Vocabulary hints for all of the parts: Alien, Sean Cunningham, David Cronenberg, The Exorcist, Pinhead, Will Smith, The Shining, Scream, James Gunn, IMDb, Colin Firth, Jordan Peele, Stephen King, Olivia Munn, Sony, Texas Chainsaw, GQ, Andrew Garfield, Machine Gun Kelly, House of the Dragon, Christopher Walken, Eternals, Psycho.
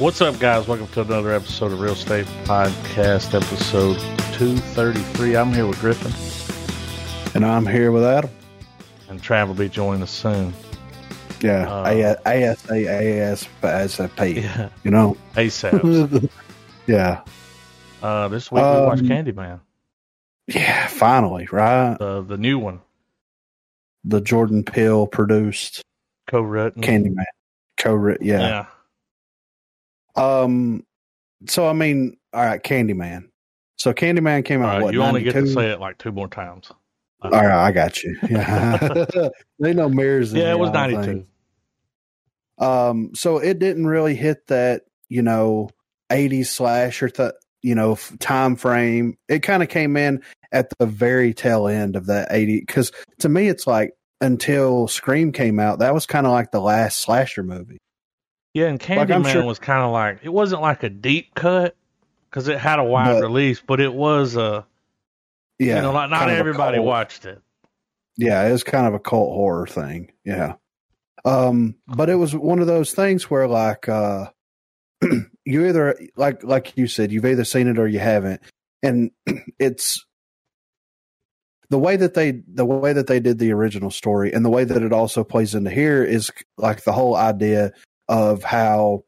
What's up, guys? Welcome to another episode of Real Estate Podcast, episode 233. I'm here with Griffin. And I'm here with Adam. And Trav will be joining us soon. Yeah, ASAP, yeah. You know. ASAP. Yeah. This week we watched Candyman. Yeah, finally, right? The new one. The Jordan Peele produced. Co-written. Candyman. Co-written, yeah. Yeah. So, I mean, all right, Candyman. So, Candyman came out, what, 92? You only get to say it like two more times. All right, I got you. Yeah. They know mirrors. Yeah, it was 92. So it didn't really hit that, you know, 80s slasher, time frame. It kind of came in at the very tail end of that 80. Because to me, it's like until Scream came out, that was kind of like the last slasher movie. Yeah, and Candyman was kind of like, it wasn't like a deep cut because it had a wide release, but it was a. Yeah, you know, like not everybody watched it. Yeah, it was kind of a cult horror thing. Yeah, but it was one of those things where, like, you either like you said, you've either seen it or you haven't, and it's the way that they did the original story, and the way that it also plays into here is like the whole idea of how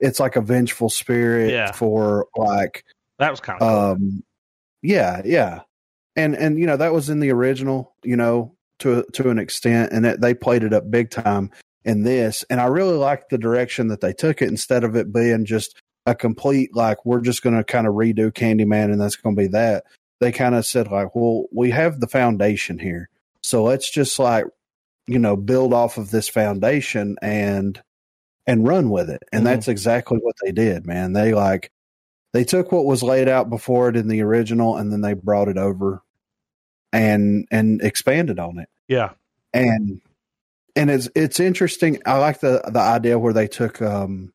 it's like a vengeful spirit for like that was kind of cool. Yeah, yeah. And you know, that was in the original, you know, to an extent, and they played it up big time in this. And I really liked the direction that they took it, instead of it being just a complete, like, we're just going to kind of redo Candyman and that's going to be that. They kind of said, like, well, we have the foundation here, so let's just, like, you know, build off of this foundation and run with it. And that's exactly what they did, man. They took what was laid out before it in the original, and then they brought it over and expanded on it. Yeah. And it's interesting. I like the idea where they took where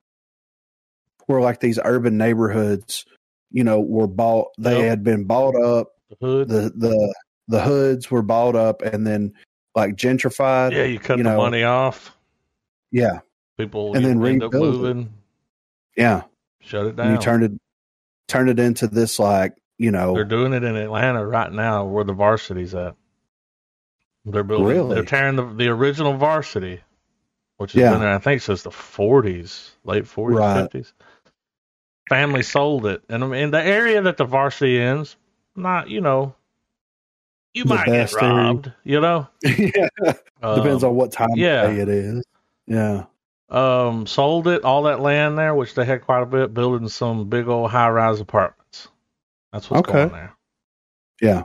like these urban neighborhoods, you know, were bought. They had been bought up. The hoods were bought up and then like gentrified. Yeah, you cut the money off. Yeah. People and then rebuilt moving. It. Yeah. Shut it down. And you turned it into this, like, you know, they're doing it in Atlanta right now where the Varsity's at. They're building, they're tearing the original Varsity, which has been there, I think, since the '40s, late '40s, '50s. Family sold it, and I mean, the area that the Varsity ends, not, you know, you might get robbed, you know. Yeah, depends on what time of day it is. Yeah. Sold it, all that land there, which they had quite a bit, building some big old high-rise apartments. That's what's going on there. Yeah.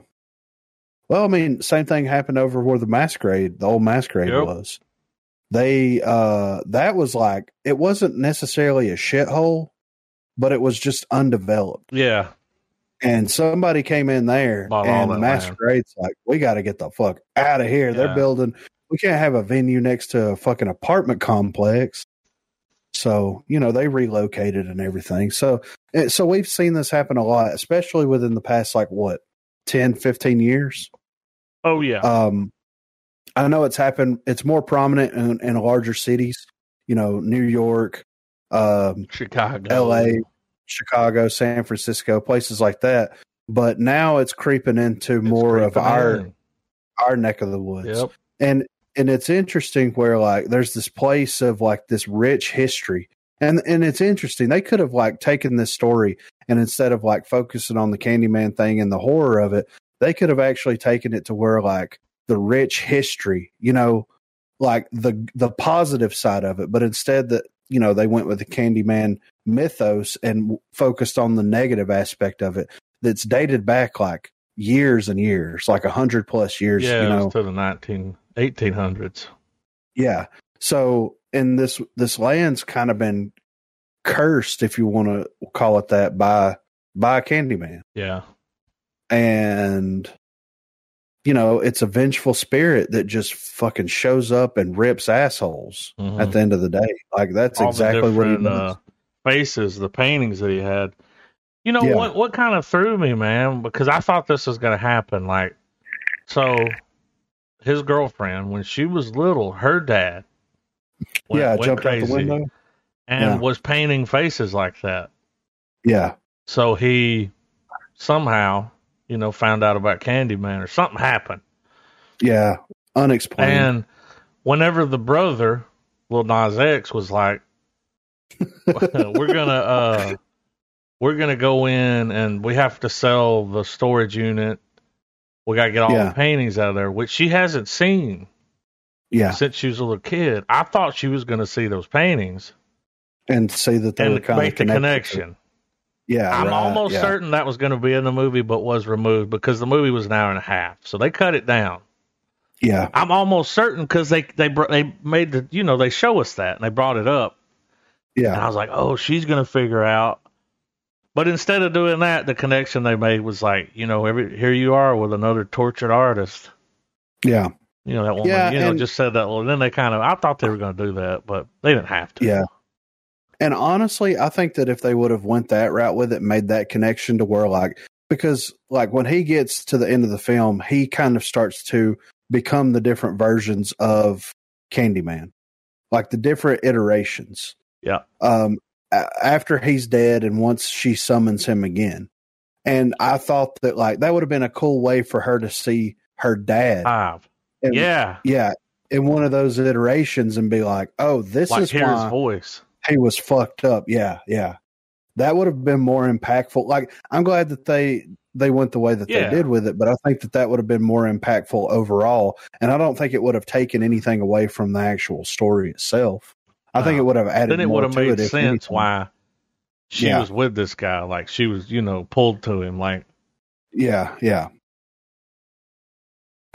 Well, I mean, same thing happened over where the old Masquerade was. They, that was like, it wasn't necessarily a shithole, but it was just undeveloped. Yeah. And somebody came in there, and the Masquerade's like, we got to get the fuck out of here. Yeah. They're building... We can't have a venue next to a fucking apartment complex. So, you know, they relocated and everything. So we've seen this happen a lot, especially within the past, like, what, 10, 15 years? Oh, yeah. I know it's happened. It's more prominent in larger cities, you know, New York, Chicago, LA, Chicago, San Francisco, places like that. But now it's creeping into more of our neck of the woods. Yep. And it's interesting where, like, there's this place of, like, this rich history. And it's interesting. They could have, like, taken this story, and instead of, like, focusing on the Candyman thing and the horror of it, they could have actually taken it to where, like, the rich history, you know, like, the positive side of it. But instead, you know, they went with the Candyman mythos and focused on the negative aspect of it that's dated back, like, years and years, like 100+ years. Yeah, you know, it was to the 1800s. Yeah. So, and this land's kind of been cursed, if you want to call it that, by Candyman. Yeah. And, you know, it's a vengeful spirit that just fucking shows up and rips assholes at the end of the day. Like, that's all exactly what he does. Faces, the paintings that he had. You know, what kind of threw me, man, because I thought this was going to happen. Like, so his girlfriend, when she was little, her dad went jumped crazy. Out the window. and was painting faces like that. Yeah. So he somehow, you know, found out about Candyman or something happened. Yeah. Unexplained. And whenever the brother, Lil Nas X, was like, we're gonna go in and we have to sell the storage unit. We gotta get all the paintings out of there, which she hasn't seen. Yeah. Since she was a little kid. I thought she was gonna see those paintings. And say that they were kind of make the connection. Yeah. I'm almost certain that was gonna be in the movie but was removed because the movie was an hour and a half. So they cut it down. Yeah. I'm almost certain because they made the, you know, they show us that and they brought it up. Yeah. And I was like, oh, she's gonna figure out. But instead of doing that, the connection they made was like, you know, here you are with another tortured artist. Yeah. You know, that woman, you know, just said that. Well, then they kind of, I thought they were going to do that, but they didn't have to. Yeah. And honestly, I think that if they would have went that route with it, made that connection to where, like, because like when he gets to the end of the film, he kind of starts to become the different versions of Candyman, like the different iterations. Yeah. After he's dead and once she summons him again. And I thought that like that would have been a cool way for her to see her dad. And, yeah. In one of those iterations and be like, oh, this like is hear why his voice. He was fucked up. Yeah. Yeah. That would have been more impactful. Like I'm glad that they went the way that they did with it, but I think that that would have been more impactful overall. And I don't think it would have taken anything away from the actual story itself. I think it would have added. Then it would have made sense why she was with this guy. Like she was, you know, pulled to him. Like, yeah.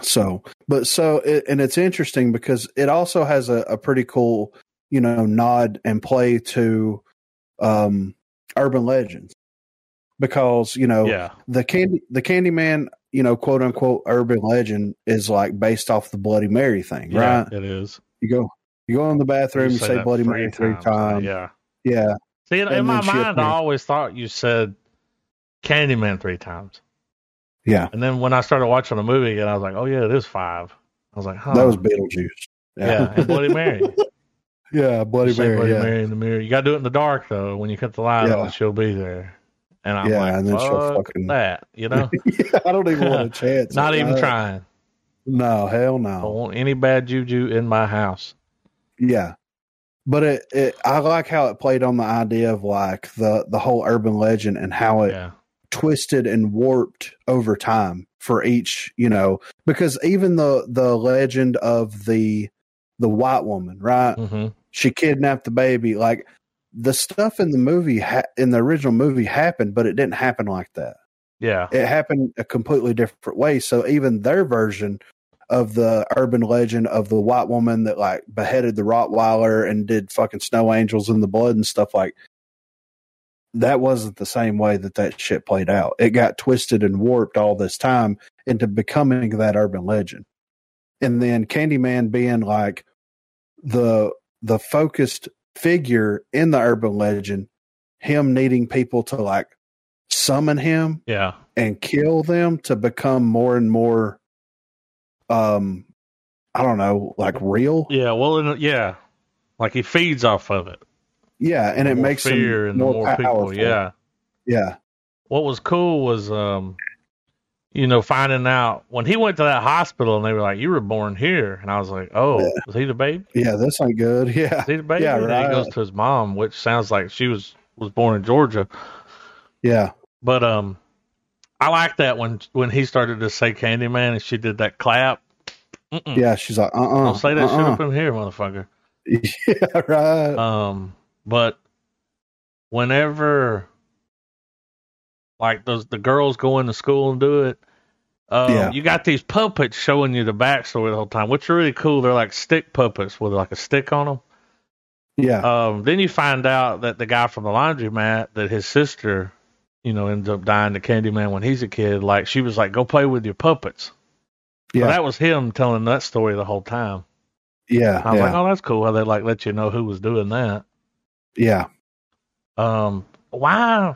So it's interesting because it also has a pretty cool, you know, nod and play to urban legends because you know the Candyman, you know, quote unquote urban legend is like based off the Bloody Mary thing, right? It is. You go in the bathroom, you say Bloody Mary three times. Yeah. See, in my mind, I always thought you said Candyman three times. Yeah. And then when I started watching the movie again, I was like, oh, yeah, it is five. I was like, huh. That was Beetlejuice. Yeah. And Bloody Mary. Yeah, Bloody Mary in the mirror. You got to do it in the dark, though. When you cut the light on, she'll be there. And I'm like, and then she'll fucking that, you know? Yeah, I don't even want a chance. Not even trying. No, hell no. I don't want any bad juju in my house. Yeah, but I like how it played on the idea of like the whole urban legend and how it twisted and warped over time for each, you know, because even the legend of the white woman, right? Mm-hmm. She kidnapped the baby. Like the stuff in the movie, in the original movie happened, but it didn't happen like that. Yeah. It happened a completely different way. So even their version of the urban legend of the white woman that like beheaded the Rottweiler and did fucking snow angels in the blood and stuff like that wasn't the same way that shit played out. It got twisted and warped all this time into becoming that urban legend. And then Candyman being like the focused figure in the urban legend, him needing people to like summon him and kill them to become more and more I don't know, like real. Yeah. Well, yeah. Like he feeds off of it. Yeah. And it makes fear him and more powerful. People. Yeah. Yeah. What was cool was, you know, finding out when he went to that hospital and they were like, you were born here. And I was like, oh, was he the baby? Yeah. This ain't good. Yeah. Was he the baby? Yeah, right. And then he goes to his mom, which sounds like she was born in Georgia. Yeah. But, I like that when he started to say Candyman and she did that clap. Mm-mm. Yeah, she's like, don't say that shit up in here, motherfucker. Yeah, right. But whenever, like, the girls go into school and do it, you got these puppets showing you the backstory the whole time, which are really cool. They're like stick puppets with like a stick on them. Yeah. Then you find out that the guy from the laundromat, that his sister, you know, ends up dying to Candyman when he's a kid. Like she was like, go play with your puppets. Yeah. So that was him telling that story the whole time. Yeah. And I was like, oh, that's cool. How they like let you know who was doing that. Yeah. Why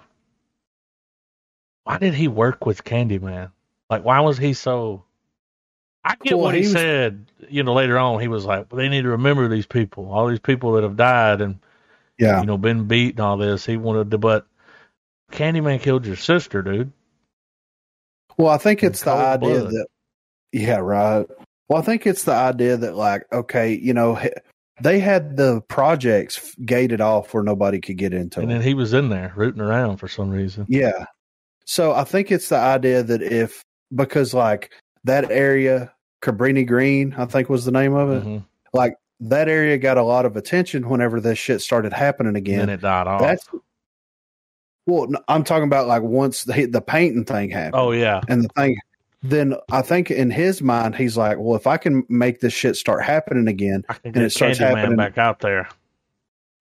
did he work with Candyman? Like, why was he so, I get what he said, you know, later on, he was like, well, they need to remember these people, all these people that have died. And yeah, you know, been beat and all this. He wanted to, but Candyman killed your sister, dude. Well, I think it's the idea that, yeah, right. Well, I think it's the idea that, like, okay, you know, they had the projects gated off where nobody could get into it. And then he was in there rooting around for some reason. Yeah. So I think it's the idea that if, because like that area, Cabrini Green, I think was the name of it. Mm-hmm. Like that area got a lot of attention whenever this shit started happening again. And it died off. Well, I'm talking about like once the painting thing happened. Oh, yeah. And the thing, then I think in his mind, he's like, well, if I can make this shit start happening again, and it starts happening back out there.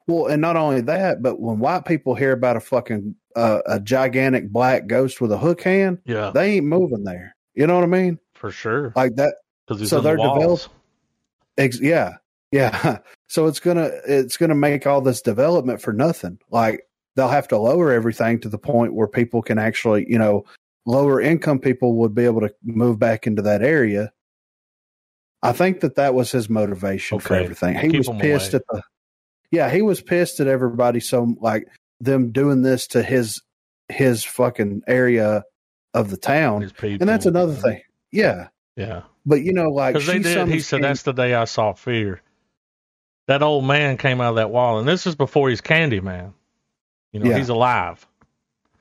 Well, and not only that, but when white people hear about a fucking a gigantic black ghost with a hook hand, yeah, they ain't moving there. You know what I mean? For sure. Like that. So they're developing. Yeah. Yeah. So it's going to make all this development for nothing. Like, they'll have to lower everything to the point where people can actually, you know, lower income people would be able to move back into that area. I think that was his motivation for everything. He was pissed at he was pissed at everybody. So like them doing this to his fucking area of the town. And that's another thing. Yeah. Yeah. But you know, like, he said, that's the day I saw fear. That old man came out of that wall, and this is before he's Candyman. You know, he's alive.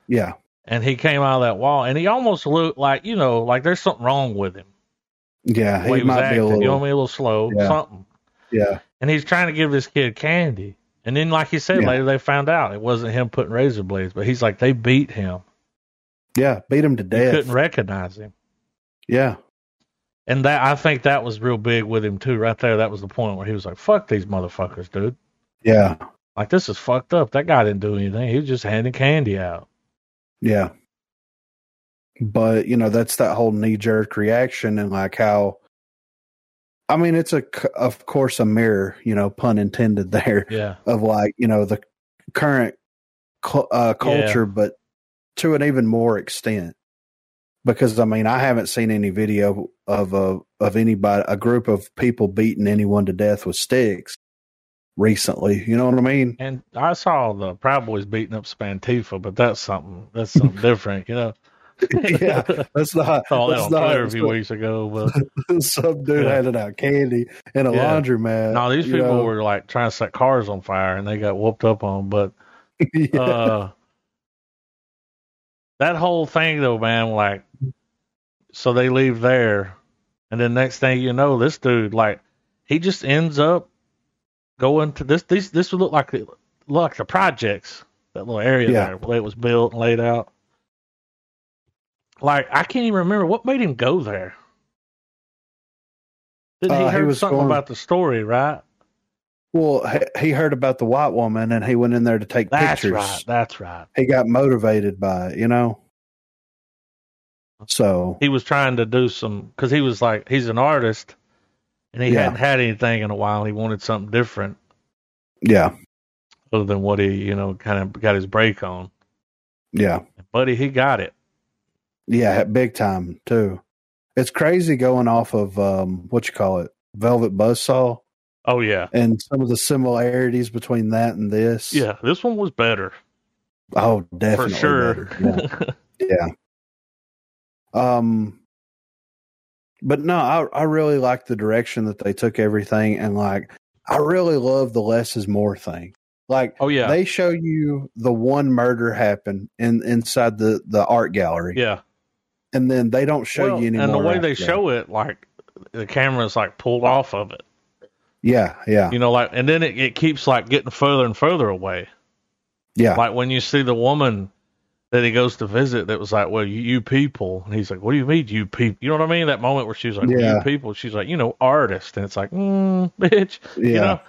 Yeah. And he came out of that wall, and he almost looked like, you know, like there's something wrong with him. Yeah. He might be a little, you know, a little slow, something. Yeah. And he's trying to give this kid candy. And then, like you said, later they found out it wasn't him putting razor blades, but he's like, they beat him. Yeah. Beat him to death. They couldn't recognize him. Yeah. And that, I think that was real big with him too, right there. That was the point where he was like, fuck these motherfuckers, dude. Yeah. Like, this is fucked up. That guy didn't do anything. He was just handing candy out. Yeah. But, you know, that's that whole knee-jerk reaction and, like, how... I mean, it's, of course, a mirror, you know, pun intended there, of, like, you know, the current culture, but to an even more extent. Because, I mean, I haven't seen any video of anybody, a group of people beating anyone to death with sticks recently, you know what I mean? And I saw the Proud Boys beating up Spantifa, but that's something different, you know. Yeah, that's not a few weeks ago, but some dude handed out candy in a laundromat. No, these people were like trying to set cars on fire, and they got whooped up on. But that whole thing, though, man, like, so they leave there, and then next thing you know, this dude, like, he just ends up going to this. This would look like the projects, that little area there where it was built and laid out. Like, I can't even remember what made him go there. Didn't he heard something about the story, right? Well, he heard about the white woman, and he went in there to take pictures. That's right. He got motivated by it, you know. So he was trying to do some, because he was like, he's an artist. And he hadn't had anything in a while. He wanted something different. Yeah. Other than what he, you know, kind of got his break on. Yeah. Buddy, he got it. Yeah, big time, too. It's crazy going off of, Velvet Buzzsaw. Oh, yeah. And some of the similarities between that and this. Yeah, this one was better. Oh, definitely. For sure. Better. Yeah. Yeah. But no, I really like the direction that they took everything, and like I really love the less is more thing. Like, they show you the one murder happen inside the art gallery, and then they don't show you anymore. And the way they show it, like the camera's like pulled off of it, you know, like, and then it keeps like getting further and further away, like when you see the woman that he goes to visit, that was like, well, you people. And he's like, what do you mean, you people? You know what I mean? That moment where she's like, you people. She's like, you know, artist. And it's like, bitch. Yeah. You know,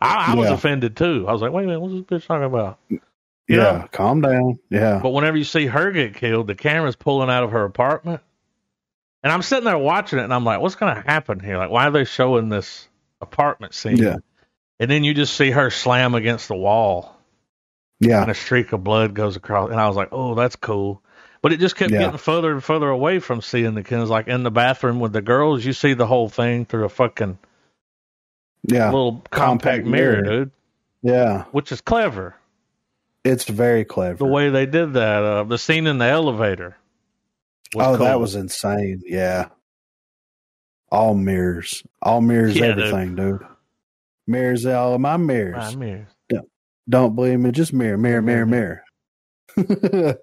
I was offended too. I was like, wait a minute, what's this bitch talking about? You know? Calm down. Yeah. But whenever you see her get killed, the camera's pulling out of her apartment. And I'm sitting there watching it, and I'm like, what's going to happen here? Like, why are they showing this apartment scene? Yeah. And then you just see her slam against the wall. Yeah. And a streak of blood goes across. And I was like, oh, that's cool. But it just kept getting further and further away from seeing the kids. Like in the bathroom with the girls, you see the whole thing through a fucking little compact mirror, dude. Yeah. Which is clever. It's very clever. The way they did that. The scene in the elevator. That was insane. Yeah. All mirrors. All mirrors, everything, dude. Mirrors all of my mirrors. My mirrors. Don't believe me. Just mirror. They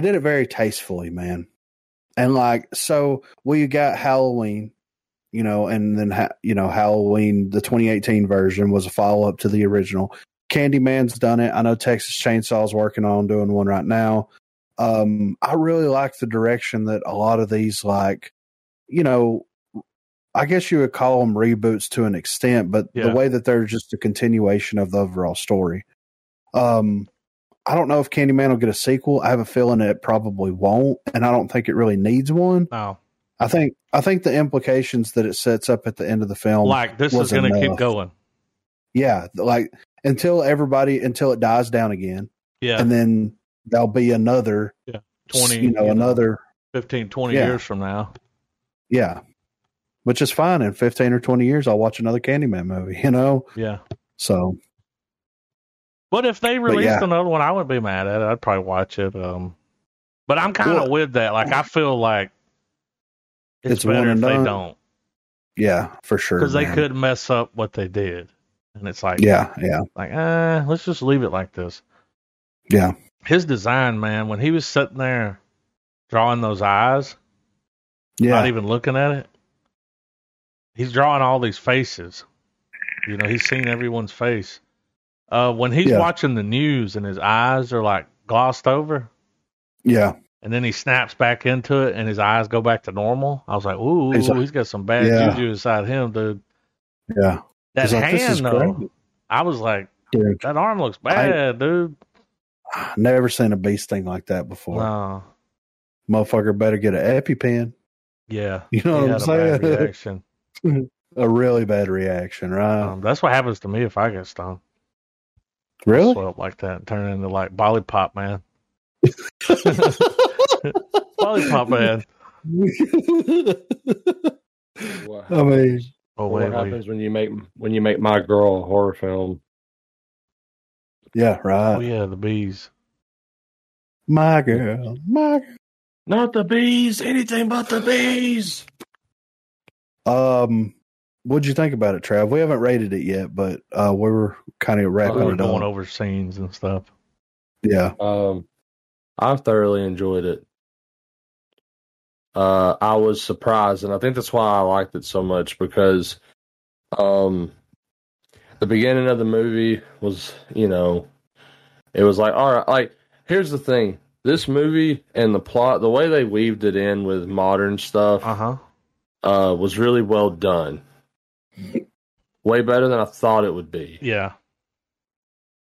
did it very tastefully, man. And you got Halloween, and then, Halloween, the 2018 version was a follow-up to the original. Candyman's done it. I know Texas Chainsaw's working on doing one right now. I really like the direction that a lot of these, I guess you would call them reboots to an extent, but the way that they're just a continuation of the overall story. I don't know if Candyman will get a sequel. I have a feeling it probably won't, and I don't think it really needs one. No. I think the implications that it sets up at the end of the film, this is going to keep going. Yeah, until it dies down again. Yeah. And then there'll be another 15-20 years from now. Yeah. Which is fine. In 15 or 20 years, I'll watch another Candyman movie, Yeah. So, but if they released another one, I wouldn't be mad at it. I'd probably watch it. But I'm kind of with that. I feel like it's better if they don't. Yeah, for sure. Because they could mess up what they did, and it's let's just leave it like this. Yeah. His design, man, when he was sitting there drawing those eyes, not even looking at it, he's drawing all these faces. He's seen everyone's face. When he's watching the news and his eyes are glossed over. Yeah. And then he snaps back into it and his eyes go back to normal. I was like, ooh, he's got some bad juju inside him, dude. Yeah. That hand, though, crazy. I was like, dude, that arm looks bad, dude. Never seen a bee sting like that before. No. Motherfucker better get an EpiPen. Yeah. You know what I'm saying? Bad reaction. A really bad reaction, right? That's what happens to me if I get stung. Really? Swell up like that and turn into Bollypop Man. Bollypop Man. What happens when you make My Girl a horror film? Yeah, right. Oh yeah, the bees. My girl. Not the bees, anything but the bees. What'd you think about it, Trav? We haven't rated it yet, but we were kind of wrapping it up. Going over scenes and stuff. Yeah. I thoroughly enjoyed it. I was surprised, and I think that's why I liked it so much, because the beginning of the movie was, it was like, all right, here's the thing. This movie and the plot, the way they weaved it in with modern stuff was really well done. Way better than I thought it would be. Yeah.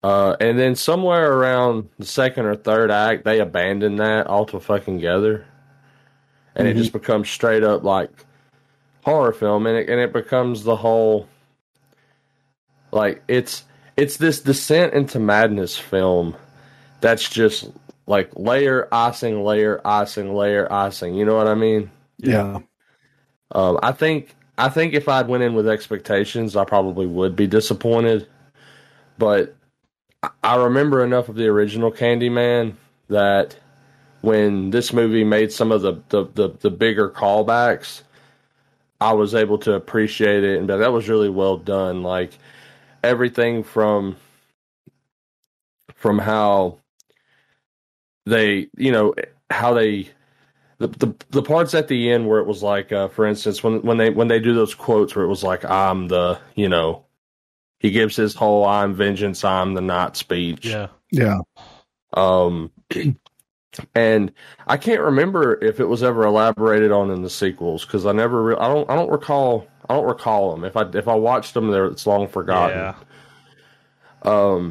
And then somewhere around the second or third act, they abandon that all to fucking gather, and it just becomes straight up horror film, and it becomes the whole it's this descent into madness film that's just layer icing, layer icing, layer icing. You know what I mean? Yeah. I think if I'd went in with expectations, I probably would be disappointed. But I remember enough of the original Candyman that when this movie made some of the bigger callbacks, I was able to appreciate it, and that was really well done. Everything from how they, how they. The parts at the end where it was for instance, when they do those quotes where it was I'm the, he gives his whole I'm vengeance, I'm the night speech. Yeah. Yeah. And I can't remember if it was ever elaborated on in the sequels, because I never I don't recall them. If I watched them, it's long forgotten. Yeah.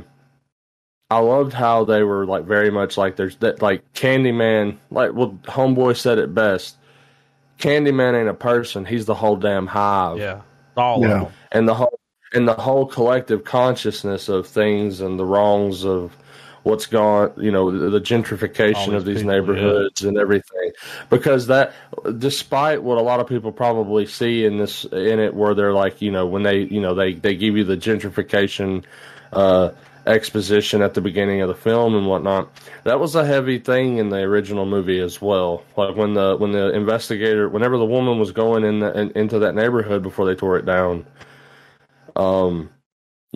I loved how they were very much there's that Candyman, Homeboy said it best. Candyman ain't a person; he's the whole damn hive. Yeah, all of them, and the whole collective consciousness of things and the wrongs of what's gone, you know, the gentrification of these neighborhoods and everything. Because that, despite what a lot of people probably see in this, in it, where they're like, you know, when they give you the gentrification exposition at the beginning of the film and whatnot, that was a heavy thing in the original movie as well. Like when the investigator, whenever the woman was going into that neighborhood before they tore it down, you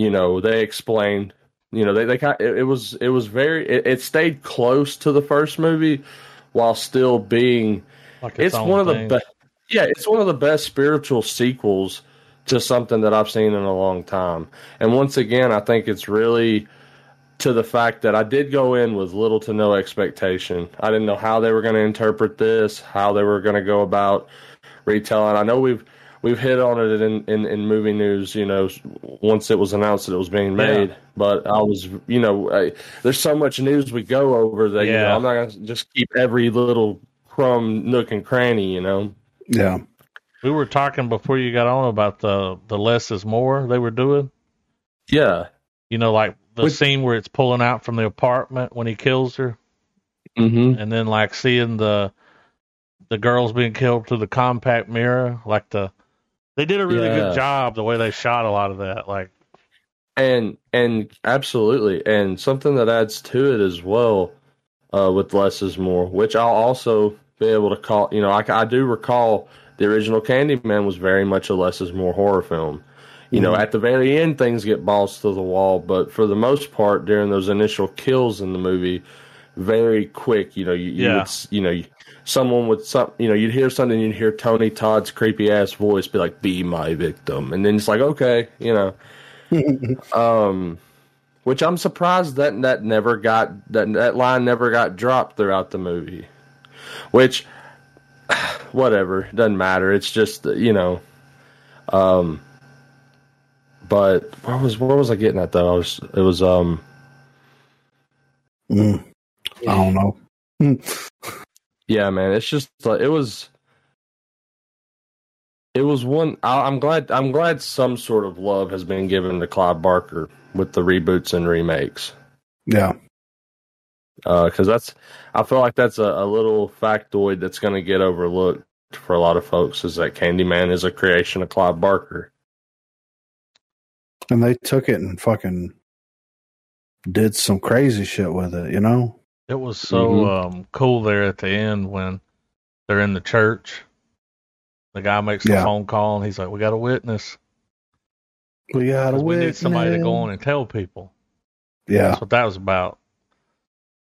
know, they explained, you know, it stayed close to the first movie while still being like it's one of the best spiritual sequels to something that I've seen in a long time. And once again, I think it's really to the fact that I did go in with little to no expectation. I didn't know how they were going to interpret this, how they were going to go about retelling. I know we've hit on it in movie news, you know, once it was announced that it was being made, but I was, you know, there's so much news we go over that, you know, I'm not going to just keep every little crumb, nook and cranny, you know? Yeah. We were talking before you got on about the less is more they were doing. Yeah. You know, like the scene where it's pulling out from the apartment when he kills her. Mm-hmm. And then like seeing the girls being killed through the compact mirror, like they did a really good job the way they shot a lot of that. Like, and absolutely. And something that adds to it as well, with less is more, which I'll also be able to call, you know, I do recall the original Candyman was very much a less is more horror film. You know, at the very end, things get balls to the wall, but for the most part, during those initial kills in the movie, very quick, you know, you'd hear something, you'd hear Tony Todd's creepy ass voice be like, "Be my victim," and then it's like, okay, you know, which I'm surprised that never got that line never got dropped throughout the movie, which. Whatever, doesn't matter. It's just, you know, but where was I getting at though? I don't know. Yeah, man, it's just like, it was one. I'm glad some sort of love has been given to Clive Barker with the reboots and remakes. Yeah. Because I feel like that's a little factoid that's going to get overlooked for a lot of folks, is that Candyman is a creation of Clive Barker. And they took it and fucking did some crazy shit with it, you know? It was so cool there at the end when they're in the church. The guy makes the phone call and he's like, "We got a witness. We need somebody to go on and tell people." Yeah. That's what that was about.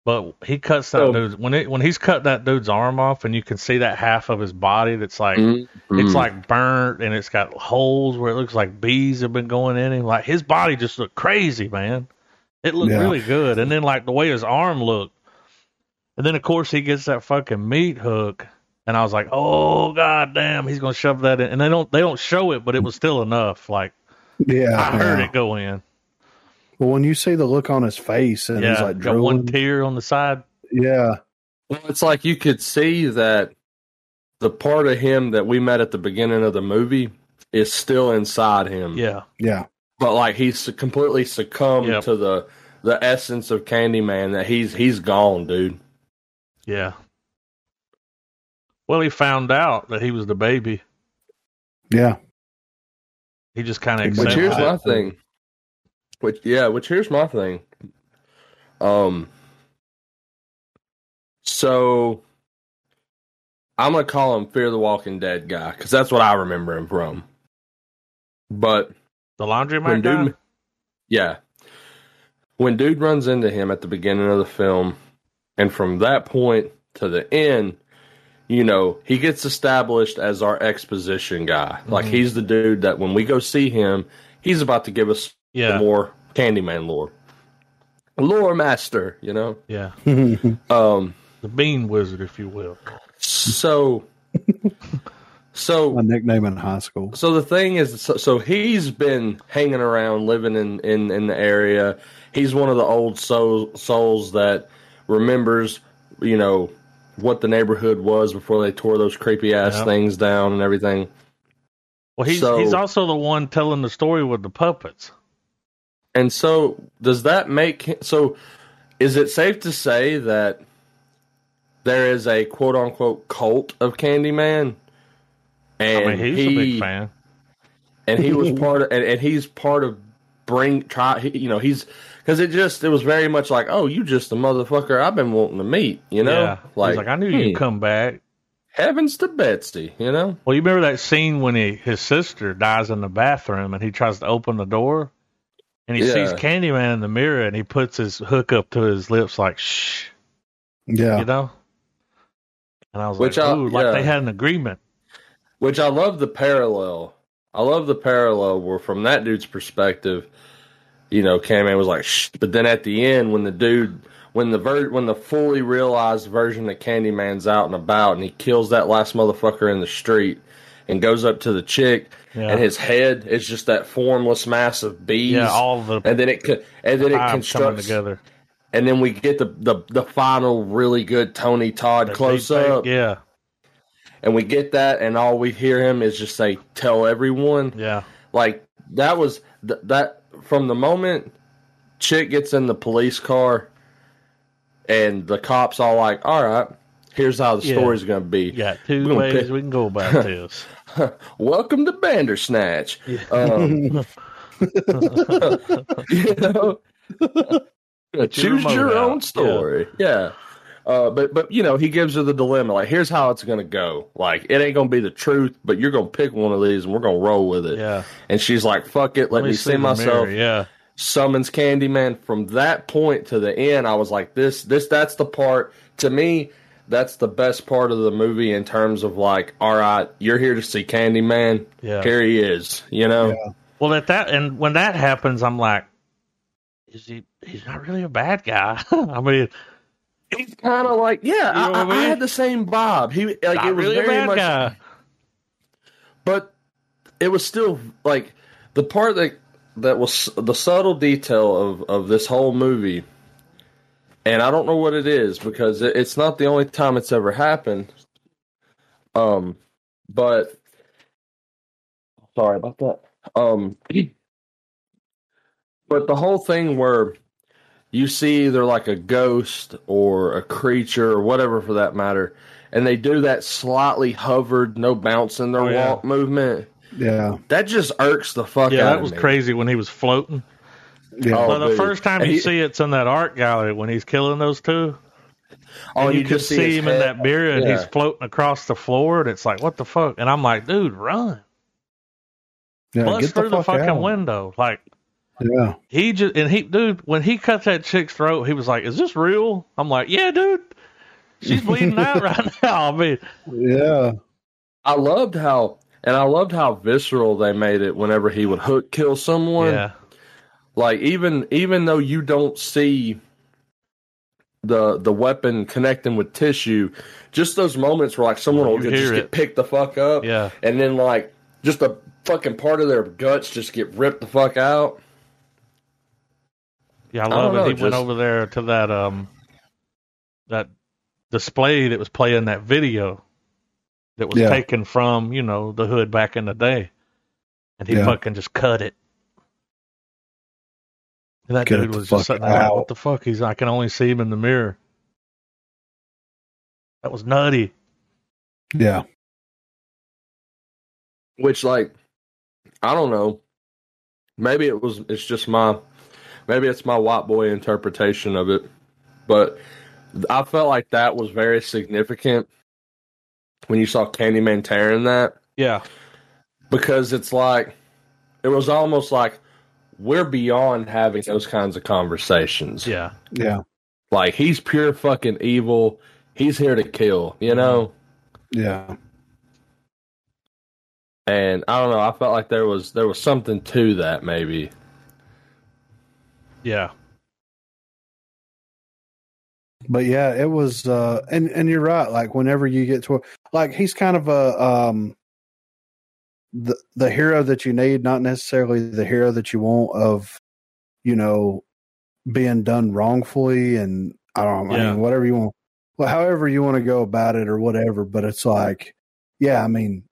But he cuts that dude when he's cutting that dude's arm off, and you can see that half of his body that's like it's like burnt, and it's got holes where it looks like bees have been going in him. Like his body just looked crazy, man. It looked really good, and then like the way his arm looked, and then of course he gets that fucking meat hook, and I was like, oh goddamn, he's gonna shove that in, and they don't show it, but it was still enough. Like I heard it go in. Well, when you see the look on his face and he's like drooling, one tear on the side. Yeah. Well, it's like you could see that the part of him that we met at the beginning of the movie is still inside him. Yeah. Yeah. But like he's completely succumbed to the essence of Candyman, that he's gone, dude. Yeah. Well, he found out that he was the baby. Yeah. He just kind of accepted it. But here's my thing. Which here's my thing. So I'm gonna call him Fear the Walking Dead guy, because that's what I remember him from. But the laundromat guy? Yeah. When dude runs into him at the beginning of the film, and from that point to the end, you know, he gets established as our exposition guy. Mm-hmm. Like he's the dude that when we go see him, he's about to give us more Candyman lore master, you know? Yeah. The bean wizard, if you will. So my nickname in high school. So the thing is, so he's been hanging around, living in the area. He's one of the old souls that remembers, you know, what the neighborhood was before they tore those creepy ass things down and everything. Well, he's also the one telling the story with the puppets. And so, does that make... So, Is it safe to say that there is a quote-unquote cult of Candyman? And he's a big fan. And he was part of, and he's part of he's, because it was very much like, oh, you just the motherfucker I've been wanting to meet, you know? Yeah. Like, I knew you'd come back. Heavens to Betsy, you know? Well, you remember that scene when his sister dies in the bathroom and he tries to open the door and he sees Candyman in the mirror and he puts his hook up to his lips like, shh. Yeah. You know? And I was like they had an agreement. Which I love the parallel. where from that dude's perspective, you know, Candyman was like, shh. But then at the end, when the fully realized version of Candyman's out and about, and he kills that last motherfucker in the street and goes up to the chick, and his head is just that formless mass of bees. Yeah, and then it constructs together. And then we get the final really good Tony Todd close up. Yeah. And we get that, and all we hear him is just say, "Tell everyone." Yeah, like that was that from the moment chick gets in the police car, and the cops all like, "All right, here's how the story's going to be." Yeah, two ways we can go about this. Welcome to Bandersnatch. Yeah. You know, choose your own story. Yeah. But you know, he gives her the dilemma. Like, here's how it's gonna go. Like, it ain't gonna be the truth, but you're gonna pick one of these, and we're gonna roll with it. Yeah. And she's like, "Fuck it, let me see myself." Yeah. Summons Candyman. From that point to the end, I was like, "That's the part to me. That's the best part of the movie in terms of like, all right, you're here to see Candyman. Yeah. Here he is. You know." Yeah. Well, and when that happens, I'm like, "Is he? He's not really a bad guy." I mean. He's kind of like, you know what I mean? I had the same vibe. He like not it was really very a bad much, guy. But it was still like the part that was the subtle detail of this whole movie. And I don't know what it is because it's not the only time it's ever happened. But sorry about that. But the whole thing where. You see either like a ghost or a creature or whatever for that matter, and they do that slightly hovered, no bounce in their walk movement. Yeah. That just irks the fuck out of me. Yeah, that was crazy when he was floating. Yeah. Oh, the first time you see it's in that art gallery when he's killing those two. Oh, you just see him in that mirror and he's floating across the floor and it's like, what the fuck? And I'm like, dude, run. Yeah, bust through the fucking window. Like, yeah, dude, when he cut that chick's throat, he was like, "Is this real?" I'm like, "Yeah, dude, she's bleeding out right now." I mean, yeah, I loved how visceral they made it whenever he would hook kill someone. Yeah, like even though you don't see the weapon connecting with tissue, just those moments where like someone will just get picked the fuck up, and then like just a fucking part of their guts just get ripped the fuck out. Yeah, I love it. He went over there to that that display that was playing that video that was taken from, you know, the hood back in the day. And he fucking just cut it. And that dude was just sitting there like, what the fuck? I can only see him in the mirror. That was nutty. Yeah. Which, like, I don't know. Maybe it's just my... Maybe it's my white boy interpretation of it, but I felt like that was very significant when you saw Candyman tearing that. Yeah. Because it's like, it was almost like we're beyond having those kinds of conversations. Yeah. Yeah. Like, he's pure fucking evil. He's here to kill, you know? Yeah. And I don't know. I felt like there was something to that maybe. Yeah. But yeah, it was, and you're right. Like whenever you get to like, he's kind of the hero that you need, not necessarily the hero that you want of, you know, being done wrongfully and I mean, whatever you want, well, however you want to go about it or whatever. But it's like, yeah, I mean,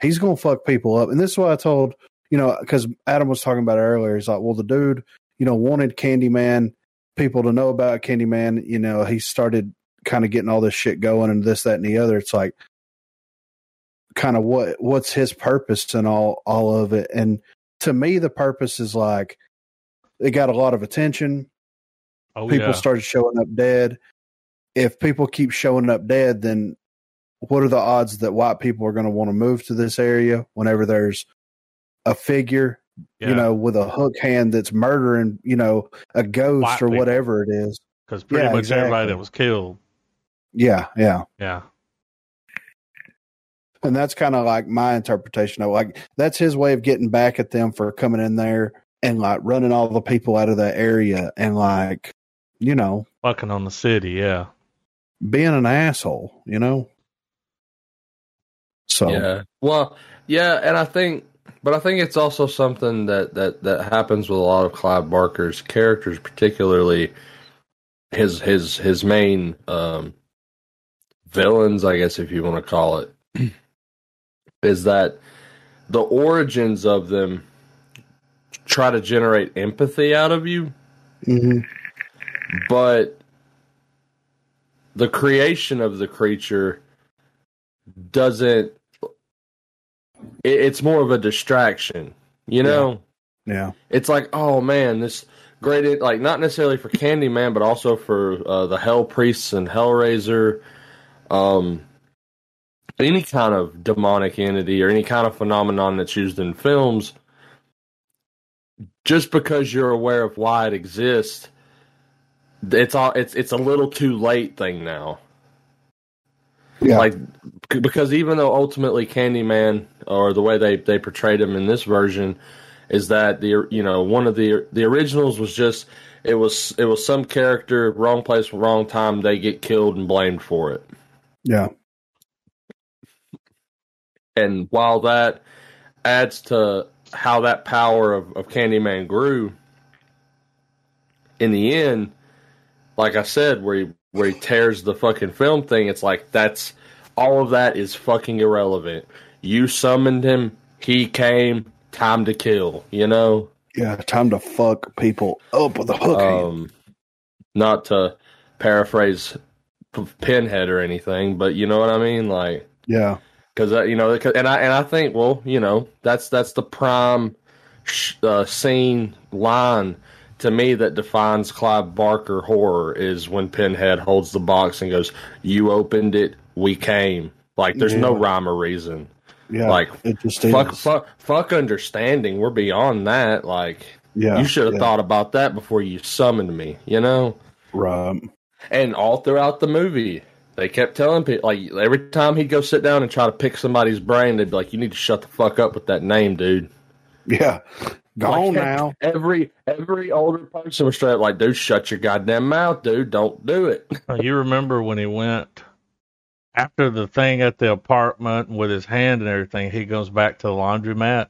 he's going to fuck people up. And this is what I told, you know, cause Adam was talking about it earlier. He's like, well, the dude, you know, wanted Candyman people to know about Candyman, you know, he started kind of getting all this shit going and this, that, and the other. It's like kind of what's his purpose in all of it. And to me, the purpose is like, it got a lot of attention. Oh, people started showing up dead. If people keep showing up dead, then what are the odds that white people are going to want to move to this area whenever there's a figure, you know, with a hook hand that's murdering, you know, a ghost white or people. Whatever it is. Because pretty much everybody that was killed. Yeah. And that's kind of like my interpretation of like, that's his way of getting back at them for coming in there and like running all the people out of that area and like, you know, fucking on the city. Yeah. Being an asshole, you know? So, yeah. Well, yeah. And I think it's also something that happens with a lot of Clive Barker's characters, particularly his main, villains, I guess, if you want to call it, is that the origins of them try to generate empathy out of you. Mm-hmm. But the creation of the creature doesn't, it's more of a distraction, you know? Yeah. It's like, oh man, this great, like not necessarily for Candyman, but also for the Hell Priests and Hellraiser, any kind of demonic entity or any kind of phenomenon that's used in films, just because you're aware of why it exists, it's a little too late thing now. Yeah. Like, because even though ultimately Candyman, or the way they portrayed him in this version, is that one of the originals was just it was some character, wrong place, wrong time. They get killed and blamed for it. Yeah. And while that adds to how that power of Candyman grew, in the end, like I said, where he tears the fucking film thing, it's like that's all of that is fucking irrelevant. You summoned him, he came, time to kill, you know? Yeah, time to fuck people up with a hook hand. Not to paraphrase Pinhead or anything, but you know what I mean? Like, yeah. Because, you know, and I think, well, you know, that's the prime line to me that defines Clive Barker horror is when Pinhead holds the box and goes, "You opened it, we came." Like, there's no rhyme or reason. Yeah, like, it just fuck understanding. We're beyond that. Like, you should have thought about that before you summoned me, you know? Right. And all throughout the movie, they kept telling people, like, every time he'd go sit down and try to pick somebody's brain, they'd be like, "You need to shut the fuck up with that name, dude." Yeah. Gone like, now. Every older person was straight up like, "Dude, shut your goddamn mouth, dude. Don't do it." You remember when he went after the thing at the apartment with his hand and everything, he goes back to the laundromat.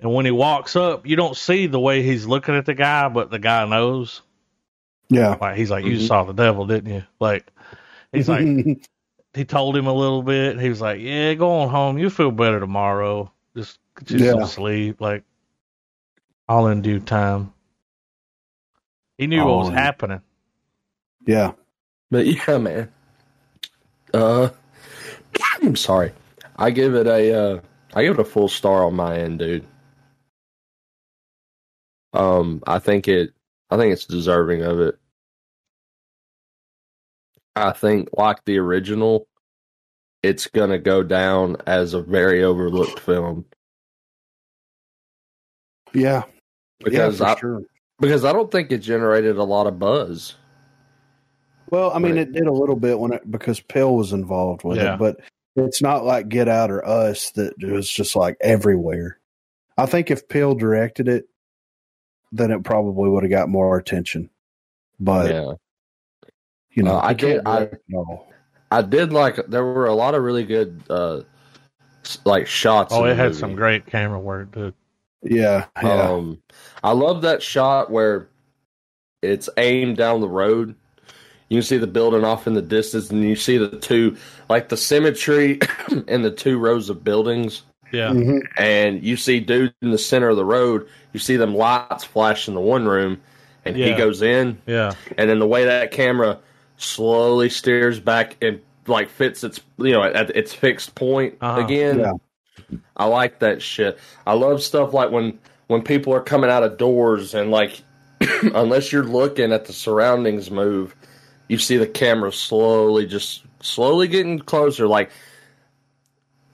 And when he walks up, you don't see the way he's looking at the guy, but the guy knows. Yeah. Like, he's like, "You saw the devil, didn't you?" Like, he's like, he told him a little bit. He was like, "Yeah, go on home. You'll feel better tomorrow. Just get you some sleep. Like, all in due time." He knew what was happening. Yeah. But yeah, man. I'm sorry. I give it a full star on my end, dude. I think it's deserving of it. I think, like the original, it's gonna go down as a very overlooked film. Yeah. Because I don't think it generated a lot of buzz. Well, I mean, it did a little bit because Pill was involved with it, but it's not like Get Out or Us that it was just like everywhere. I think if Pill directed it, then it probably would have got more attention. But you know, there were a lot of really good like shots. Oh, it had some great camera work, dude. Yeah. I love that shot where it's aimed down the road. You can see the building off in the distance, and you see the two, like the symmetry in the two rows of buildings. Yeah. Mm-hmm. And you see dude in the center of the road. You see them lights flash in the one room, and he goes in. Yeah. And then the way that camera slowly steers back and like fits its, you know, at its fixed point again. Yeah. I like that shit. I love stuff like when people are coming out of doors and like, unless you're looking at the surroundings move, you see the camera slowly getting closer. Like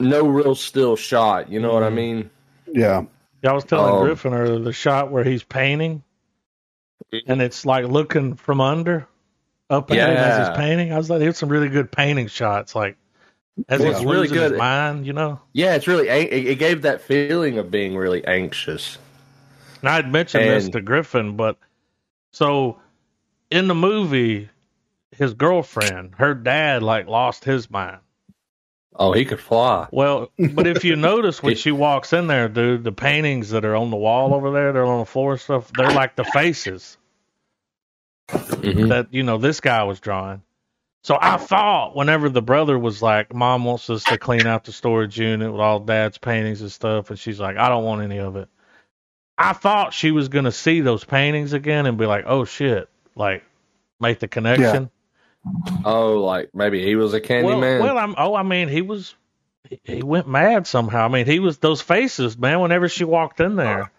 no real still shot. You know what I mean? Yeah. Yeah, I was telling Griffin earlier the shot where he's painting, and it's like looking from under up at him as he's painting. I was like, "Here's some really good painting shots." Like, as it's really good his mind, you know. Yeah, it's really. It gave that feeling of being really anxious. And I'd mentioned this to Griffin, but so in the movie, his girlfriend, her dad, like lost his mind. Oh, he could fly. Well, but if you notice when she walks in there, dude, the paintings that are on the wall over there, they're on the floor and stuff, they're like the faces that, you know, this guy was drawing. So I thought whenever the brother was like, Mom wants us to clean out the storage unit with all Dad's paintings and stuff, and she's like, I don't want any of it. I thought she was going to see those paintings again and be like, oh, shit, like make the connection. Yeah. Oh, like maybe he was a Candyman. Well, he went mad somehow. I mean, he was those faces, man. Whenever she walked in there,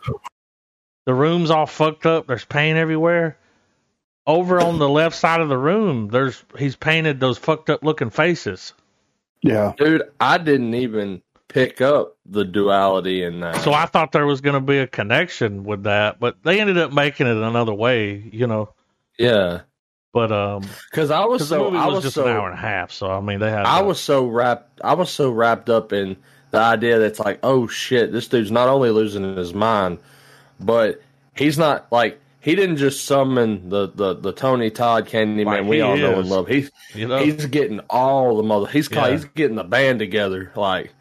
the room's all fucked up. There's paint everywhere. Over on the left side of the room, he's painted those fucked up looking faces. Yeah, dude, I didn't even pick up the duality in that. So I thought there was going to be a connection with that, but they ended up making it another way. You know? Yeah. But because the movie was just an hour and a half, so I mean I was so wrapped up in the idea that's like, oh shit, this dude's not only losing his mind, but he's not like he didn't just summon the Tony Todd Candyman like we all know and love. He's getting all the mother. He's getting the band together like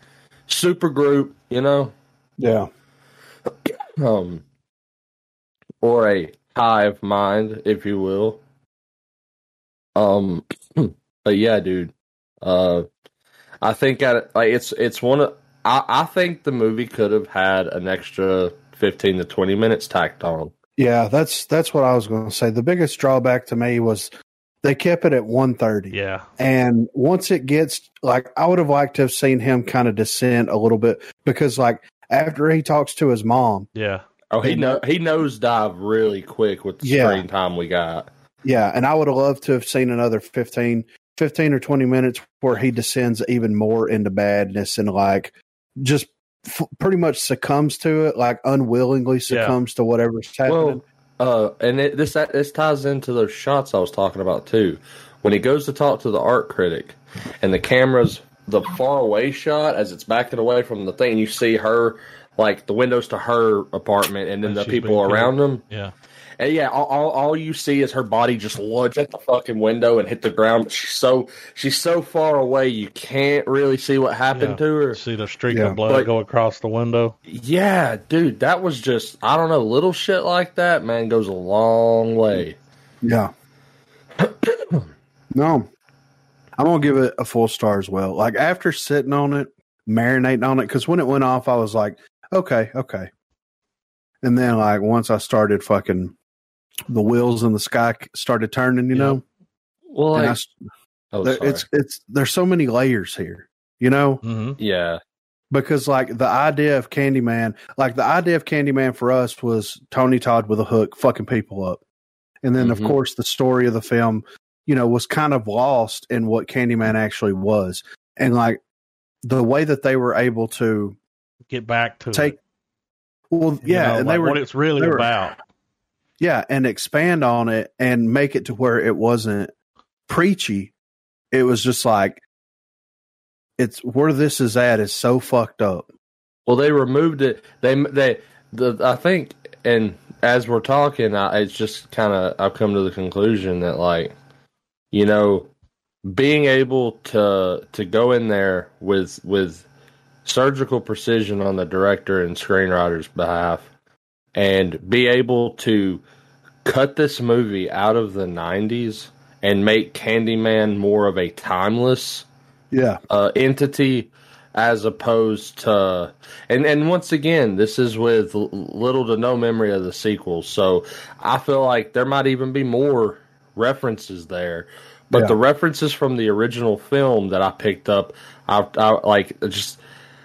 super group, you know? Yeah. Or a hive mind, if you will. But yeah, dude, I think I think the movie could have had an extra 15 to 20 minutes tacked on. Yeah, that's what I was going to say. The biggest drawback to me was they kept it at 1:30. Yeah. And once it gets like, I would have liked to have seen him kind of descend a little bit because like after he talks to his mom. Yeah. Oh, he nosedive really quick with the screen time we got. Yeah, and I would have loved to have seen another 15 or 20 minutes where he descends even more into badness and, like, just pretty much succumbs to it, like, unwillingly succumbs to whatever's happening. Well, and this ties into those shots I was talking about, too. When he goes to talk to the art critic, and the camera's the faraway shot as it's backing away from the thing, you see her, like, the windows to her apartment and then the people around them. Yeah. And yeah, all you see is her body just lunge at the fucking window and hit the ground. She's so far away, you can't really see what happened to her. See the streak of blood go across the window. Yeah, dude, that was just, I don't know, little shit like that, man, goes a long way. Yeah. No, I'm going to give it a full star as well. Like, after sitting on it, marinating on it, because when it went off, I was like, okay. And then, like, once I started fucking... the wheels in the sky started turning, you know? Well, like, there's so many layers here, you know? Mm-hmm. Yeah. Because, like, the idea of Candyman for us was Tony Todd with a hook fucking people up. And then, of course, the story of the film, you know, was kind of lost in what Candyman actually was. And, like, the way that they were able to... get back to... take. It. Well, yeah. You know, and like what it's really about. Yeah, and expand on it and make it to where it wasn't preachy. It was just like, it's where this is at is so fucked up. Well, they removed it. I think, and as we're talking, it's just kind of, I've come to the conclusion that, like, you know, being able to go in there with surgical precision on the director and screenwriter's behalf, and be able to cut this movie out of the 90s and make Candyman more of a timeless entity as opposed to, and once again, this is with little to no memory of the sequel, so I feel like there might even be more references there. But the references from the original film that I picked up, I like, just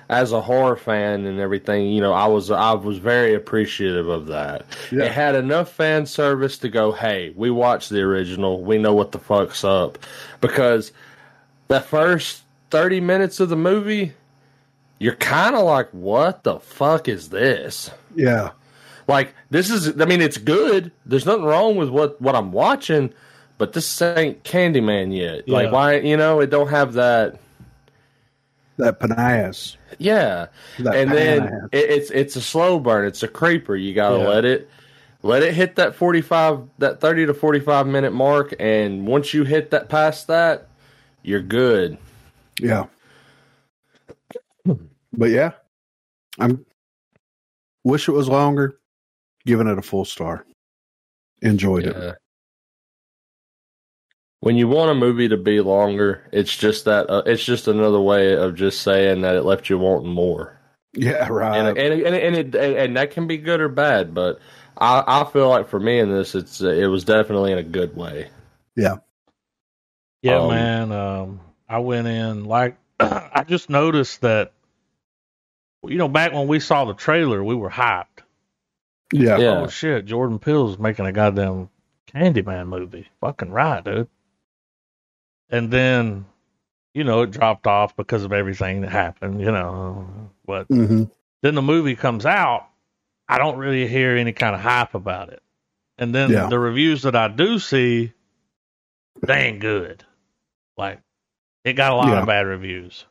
as a horror fan and everything, you know, I was very appreciative of that. Yeah. It had enough fan service to go, hey, we watched the original, we know what the fuck's up, because the first 30 minutes of the movie, you're kind of like, what the fuck is this? Yeah, like this is. I mean, it's good. There's nothing wrong with what I'm watching. But this ain't Candyman yet. Yeah. Like, why, you know, it don't have that panache. Yeah. That and panache. Then it's a slow burn. It's a creeper. You got to let it hit that 30 to 45 minute mark. And once you hit that past that, you're good. Yeah. But yeah, wish it was longer. Giving it a full star. Enjoyed it. When you want a movie to be longer, it's just that it's just another way of just saying that it left you wanting more. Yeah, right. And that can be good or bad, but I feel like for me in this, it was definitely in a good way. Yeah. Yeah, man. I went in like I just noticed that. You know, back when we saw the trailer, we were hyped. Yeah. Oh shit! Jordan Peele's making a goddamn Candyman movie. Fucking right, dude. And then, you know, it dropped off because of everything that happened, you know. But then the movie comes out, I don't really hear any kind of hype about it. And then the reviews that I do see, they ain't good. Like, it got a lot of bad reviews.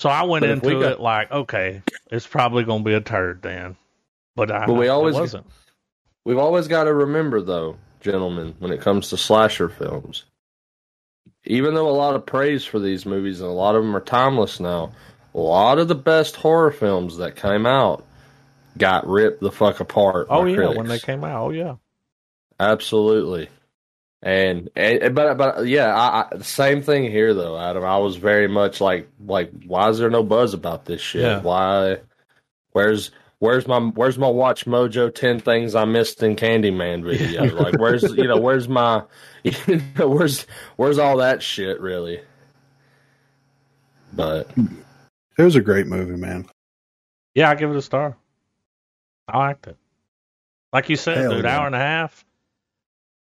So I went into it like, okay, it's probably going to be a turd then. But it wasn't. We've always got to remember, though, gentlemen, when it comes to slasher films, even though a lot of praise for these movies, and a lot of them are timeless now, a lot of the best horror films that came out got ripped the fuck apart. Oh, yeah, critics. When they came out, oh, yeah. Absolutely. But the same thing here, though, Adam. I was very much like, why is there no buzz about this shit? Yeah. Why? Where's my Watch Mojo 10 things I missed in Candyman video? Like, where's all that shit really? But it was a great movie, man. Yeah, I give it a star. I liked it. Like you said, dude, hour and a half.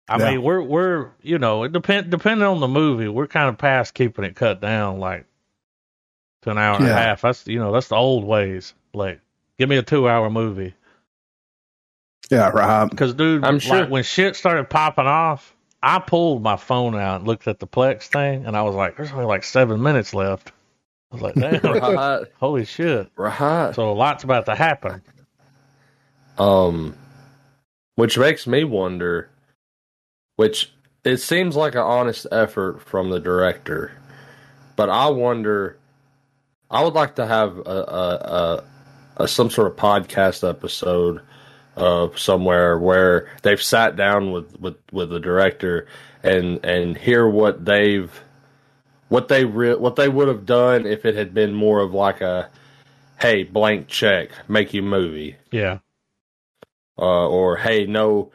I mean, we're you know, it depending on the movie, we're kind of past keeping it cut down like to an hour and a half. That's the old ways. Like, give me a 2-hour movie. Yeah, right. Because, dude, I'm sure when shit started popping off, I pulled my phone out and looked at the Plex thing, and I was like, there's only like 7 minutes left. I was like, damn, right. Holy shit. Right. So a lot's about to happen. Which makes me wonder, which it seems like an honest effort from the director, but I wonder, I would like to have some sort of podcast episode somewhere where they've sat down with the director and hear what they would have done if it had been more of like a, hey, blank check, make your movie. Yeah. Or hey, no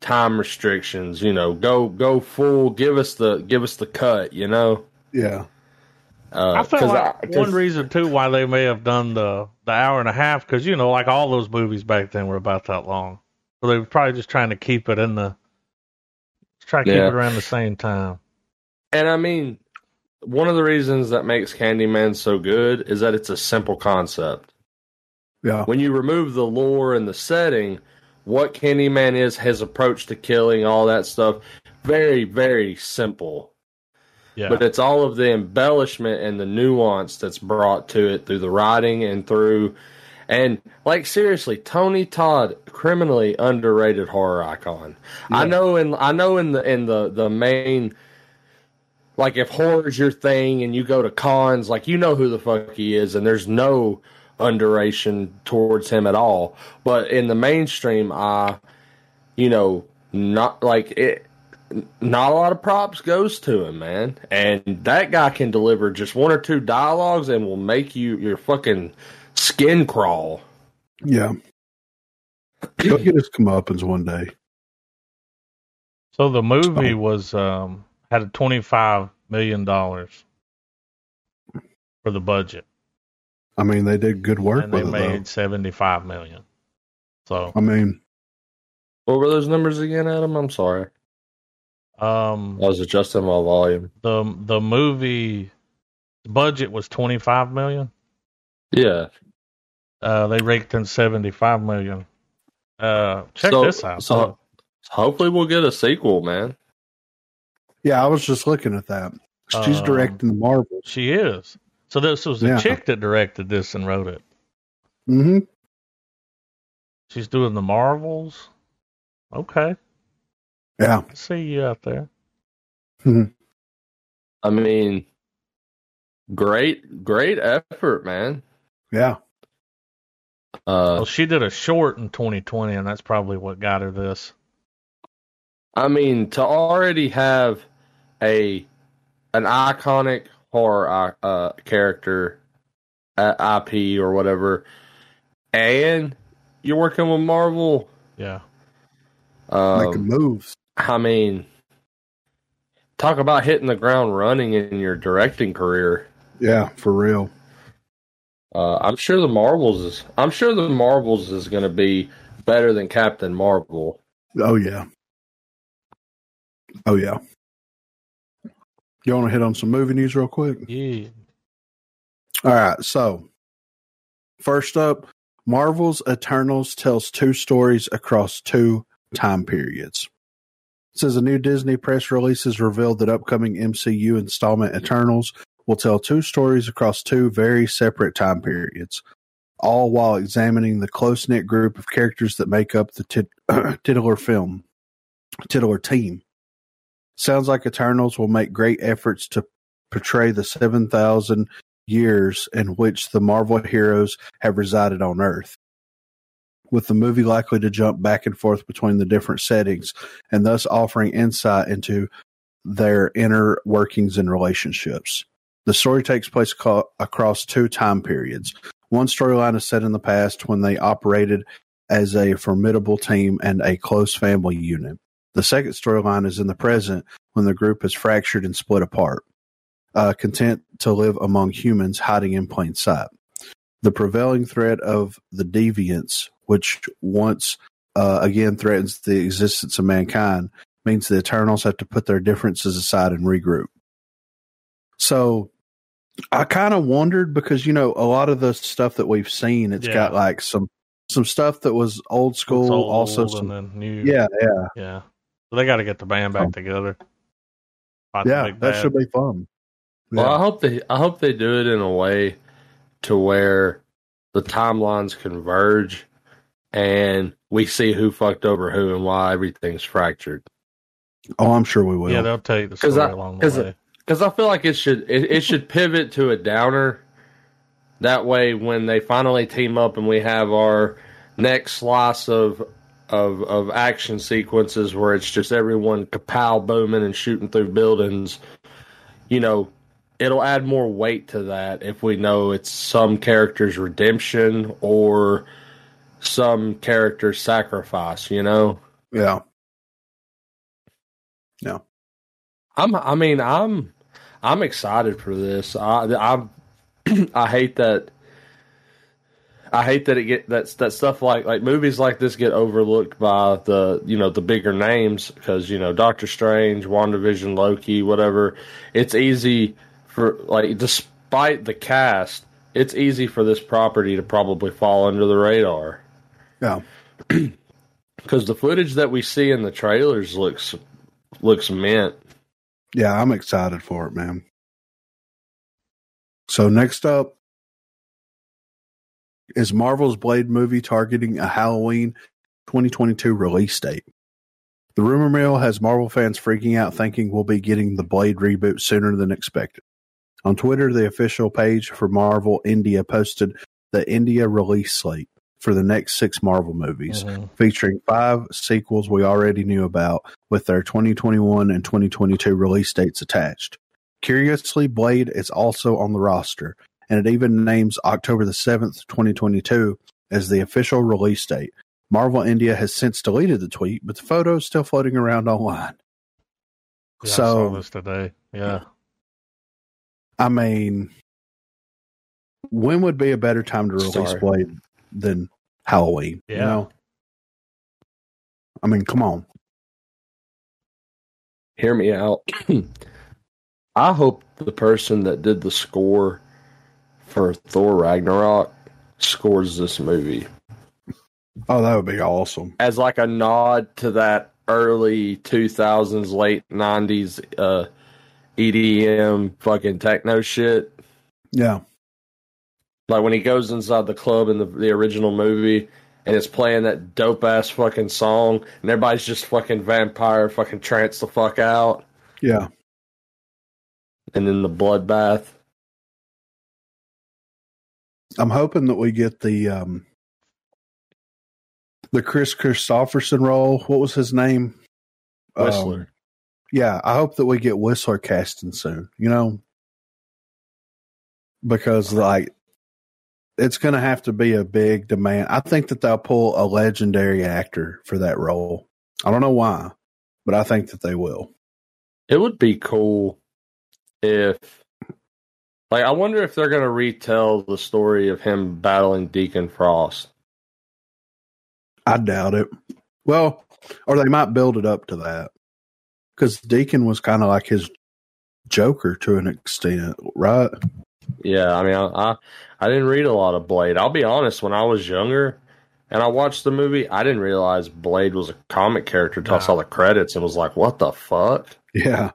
time restrictions, you know, go full, give us the cut, you know? Yeah. I feel like one reason, too, why they may have done the hour and a half, because, you know, like all those movies back then were about that long. So they were probably just trying to keep it keep it around the same time. And, I mean, one of the reasons that makes Candyman so good is that it's a simple concept. Yeah. When you remove the lore and the setting, what Candyman is, his approach to killing, all that stuff, very, very simple. Yeah. But it's all of the embellishment and the nuance that's brought to it through the writing and like, seriously, Tony Todd, criminally underrated horror icon. Yeah. I know in the main, like, if horror's your thing and you go to cons, like, you know who the fuck he is, and there's no underration towards him at all. But in the mainstream, not like it. not a lot of props goes to him, man. And that guy can deliver just one or two dialogues and will make you your fucking skin crawl. Yeah. He'll get his comeuppance one day. So the movie was had a $25 million for the budget. I mean, they did good work and with it, though. They made $75 million. So I mean, what were those numbers again, Adam? I'm sorry. I was adjusting my volume. The movie budget was $25 million. Yeah. They raked in $75 million. Check this out. So hopefully we'll get a sequel, man. Yeah, I was just looking at that. She's directing the Marvel. She is. So this was the chick that directed this and wrote it. Mm-hmm. She's doing the Marvels. Okay. Yeah. I see you out there. Mm-hmm. I mean, great effort, man. Yeah. Well, she did a short in 2020, and that's probably what got her this. I mean, to already have an iconic horror character IP or whatever, and you're working with Marvel. Yeah. Making moves. I mean, talk about hitting the ground running in your directing career. Yeah, for real. I'm sure the Marvels is going to be better than Captain Marvel. Oh yeah. You want to hit on some movie news real quick? Yeah. All right. So, first up, Marvel's Eternals tells two stories across two time periods. It says a new Disney press release has revealed that upcoming MCU installment Eternals will tell two stories across two very separate time periods, all while examining the close-knit group of characters that make up the titular team. Sounds like Eternals will make great efforts to portray the 7,000 years in which the Marvel heroes have resided on Earth, with the movie likely to jump back and forth between the different settings and thus offering insight into their inner workings and relationships. The story takes place across two time periods. One storyline is set in the past when they operated as a formidable team and a close family unit. The second storyline is in the present when the group is fractured and split apart, content to live among humans hiding in plain sight. The prevailing threat of the deviants, which once again threatens the existence of mankind, means the Eternals have to put their differences aside and regroup. So I kind of wondered, because, you know, a lot of the stuff that we've seen, it's got like some stuff that was old school, new. Yeah. So they got to get the band back together. That should be fun. Yeah. Well, I hope they do it in a way to where the timelines converge and we see who fucked over who and why everything's fractured. Oh, I'm sure we will. Yeah, they'll tell you the story along the way. Because I feel like it should pivot to a downer. That way, when they finally team up and we have our next slice of action sequences where it's just everyone kapow booming and shooting through buildings, you know, it'll add more weight to that if we know it's some character's redemption or some character's sacrifice, you know? Yeah. Yeah. I'm excited for this. I hate that that stuff like movies like this get overlooked by the bigger names, because, you know, Doctor Strange, WandaVision, Loki, whatever. It's easy despite the cast, it's easy for this property to probably fall under the radar. Yeah. Because the footage that we see in the trailers looks mint. Yeah, I'm excited for it, man. So next up is Marvel's Blade movie targeting a Halloween 2022 release date. The rumor mill has Marvel fans freaking out, thinking we'll be getting the Blade reboot sooner than expected. On Twitter, the official page for Marvel India posted the India release slate, for the next 6 Marvel movies, featuring 5 sequels we already knew about, with their 2021 and 2022 release dates attached. Curiously, Blade is also on the roster, and it even names October the 7th, 2022 as the official release date. Marvel India has since deleted the tweet, but the photo is still floating around online. Yeah, so, I saw this today. Yeah. I mean, when would be a better time to release Blade than Halloween? Yeah. You know? I mean, come on. Hear me out. I hope the person that did the score for Thor Ragnarok scores this movie. Oh, that would be awesome. As like a nod to that early 2000s, late 90s EDM fucking techno shit. Yeah. Like when he goes inside the club in the original movie and it's playing that dope ass fucking song and everybody's just fucking vampire fucking trance the fuck out. Yeah. And then the bloodbath. I'm hoping that we get the Chris Christopherson role. What was his name? Whistler. Yeah, I hope that we get Whistler casting soon, you know? Because, like, it's going to have to be a big demand. I think that they'll pull a legendary actor for that role. I don't know why, but I think that they will. It would be cool if... Like, I wonder if they're going to retell the story of him battling Deacon Frost. I doubt it. Well, or they might build it up to that. Because Deacon was kind of like his Joker to an extent, right? Yeah, I mean, I didn't read a lot of Blade. I'll be honest, when I was younger and I watched the movie, I didn't realize Blade was a comic character until I saw the credits and was like, what the fuck? Yeah.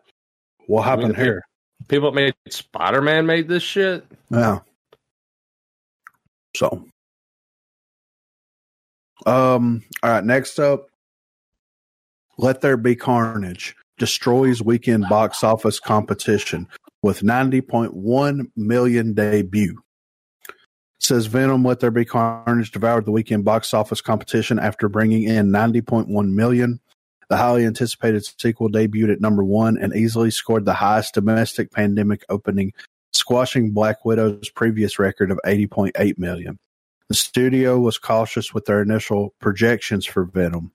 What happened here? People that made Spider-Man made this shit? Yeah. So. All right, next up. Let There Be Carnage destroys weekend box office competition with 90.1 million debut. It says Venom, Let There Be Carnage devoured the weekend box office competition after bringing in 90.1 million. The highly anticipated sequel debuted at number 1 and easily scored the highest domestic pandemic opening, squashing Black Widow's previous record of 80.8 million. The studio was cautious with their initial projections for Venom,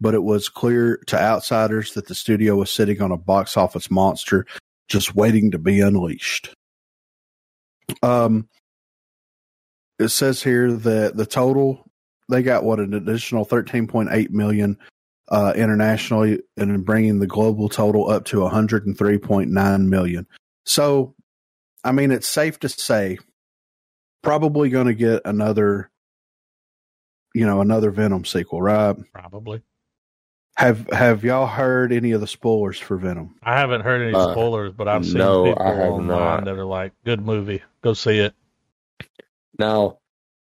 but it was clear to outsiders that the studio was sitting on a box office monster just waiting to be unleashed. It says here that the total, they got an additional 13.8 million internationally, and bringing the global total up to 103.9 million. So, I mean, it's safe to say probably going to get another Venom sequel, right? Probably. Have y'all heard any of the spoilers for Venom? I haven't heard any spoilers, but I've seen people online that are like, good movie, go see it. Now,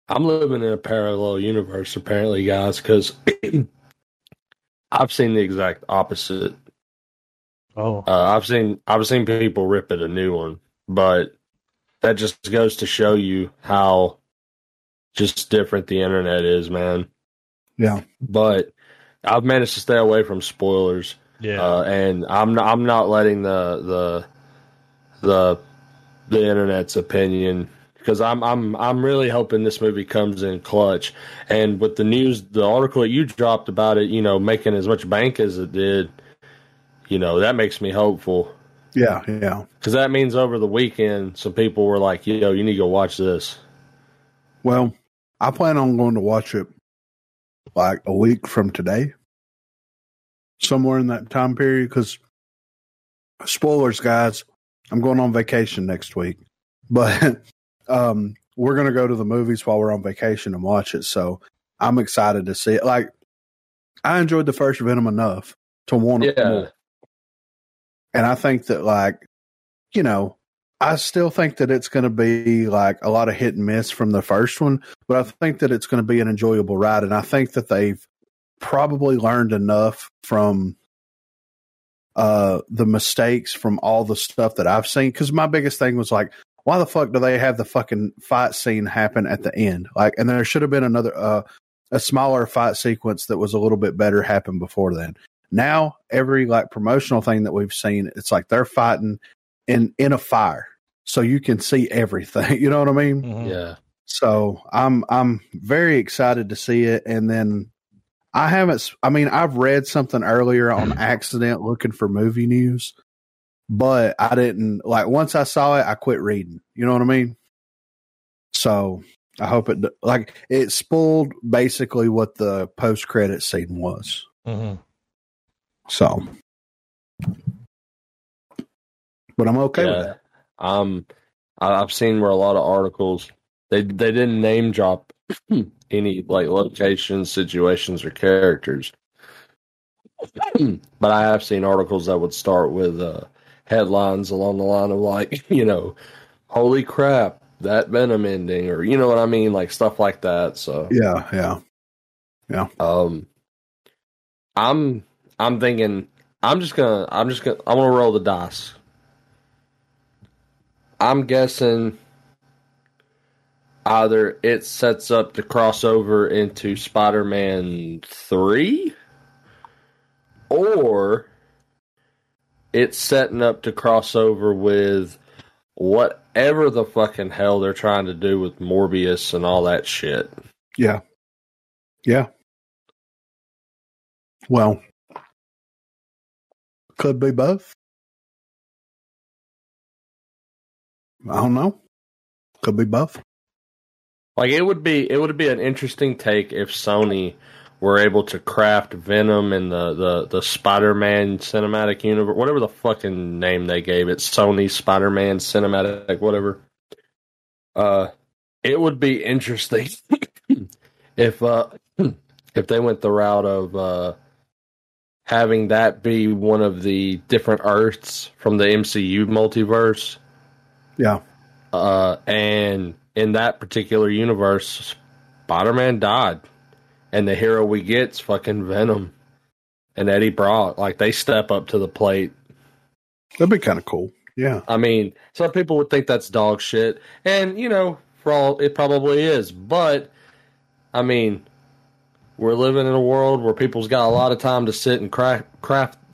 I'm living in a parallel universe, apparently, guys, because... I've seen the exact opposite. Oh, I've seen people rip it a new one, but that just goes to show you how just different the internet is, man. Yeah, but I've managed to stay away from spoilers. Yeah, and I'm not letting the internet's opinion. Because I'm really hoping this movie comes in clutch, and with the news, the article that you dropped about it, you know, making as much bank as it did, you know, that makes me hopeful. Yeah, yeah. Because that means over the weekend, some people were like, "Yo, you need to go watch this." Well, I plan on going to watch it like a week from today, somewhere in that time period. Because spoilers, guys, I'm going on vacation next week, but. We're going to go to the movies while we're on vacation and watch it. So I'm excited to see it. Like, I enjoyed the first Venom enough to want it more. And I think that, like, you know, I still think that it's going to be like a lot of hit and miss from the first one, but I think that it's going to be an enjoyable ride. And I think that they've probably learned enough from the mistakes from all the stuff that I've seen. Cause my biggest thing was like, why the fuck do they have the fucking fight scene happen at the end? Like, and there should have been another, a smaller fight sequence that was a little bit better happen before then. Now every like promotional thing that we've seen, it's like they're fighting in a fire, so you can see everything. You know what I mean? Mm-hmm. Yeah. So I'm very excited to see it. And then I haven't, I mean, I've read something earlier on accident looking for movie news, but I didn't like, once I saw it, I quit reading, you know what I mean? So I hope it, like, it spoiled basically what the post credit scene was. Mm-hmm. So, but I'm okay with that. I've seen where a lot of articles, they didn't name drop any like locations, situations, or characters, but I have seen articles that would start with headlines along the line of like, you know, holy crap, that Venom ending, or you know what I mean, like stuff like that. So yeah. I'm thinking I want to roll the dice. I'm guessing either it sets up to crossover into Spider-Man 3, or it's setting up to crossover with whatever the fucking hell they're trying to do with Morbius and all that shit. Yeah. Yeah. Well, could be both. I don't know. Could be both. Like it would be an interesting take if Sony were able to craft Venom and the Spider-Man cinematic universe, whatever the fucking name they gave it, Sony Spider-Man cinematic, whatever. It would be interesting if they went the route of having that be one of the different Earths from the MCU multiverse. Yeah. And in that particular universe, Spider-Man died. And the hero we get's fucking Venom. And Eddie Brock. Like, they step up to the plate. That'd be kind of cool. Yeah. I mean, some people would think that's dog shit. And, you know, for all, it probably is. But, I mean, we're living in a world where people's got a lot of time to sit and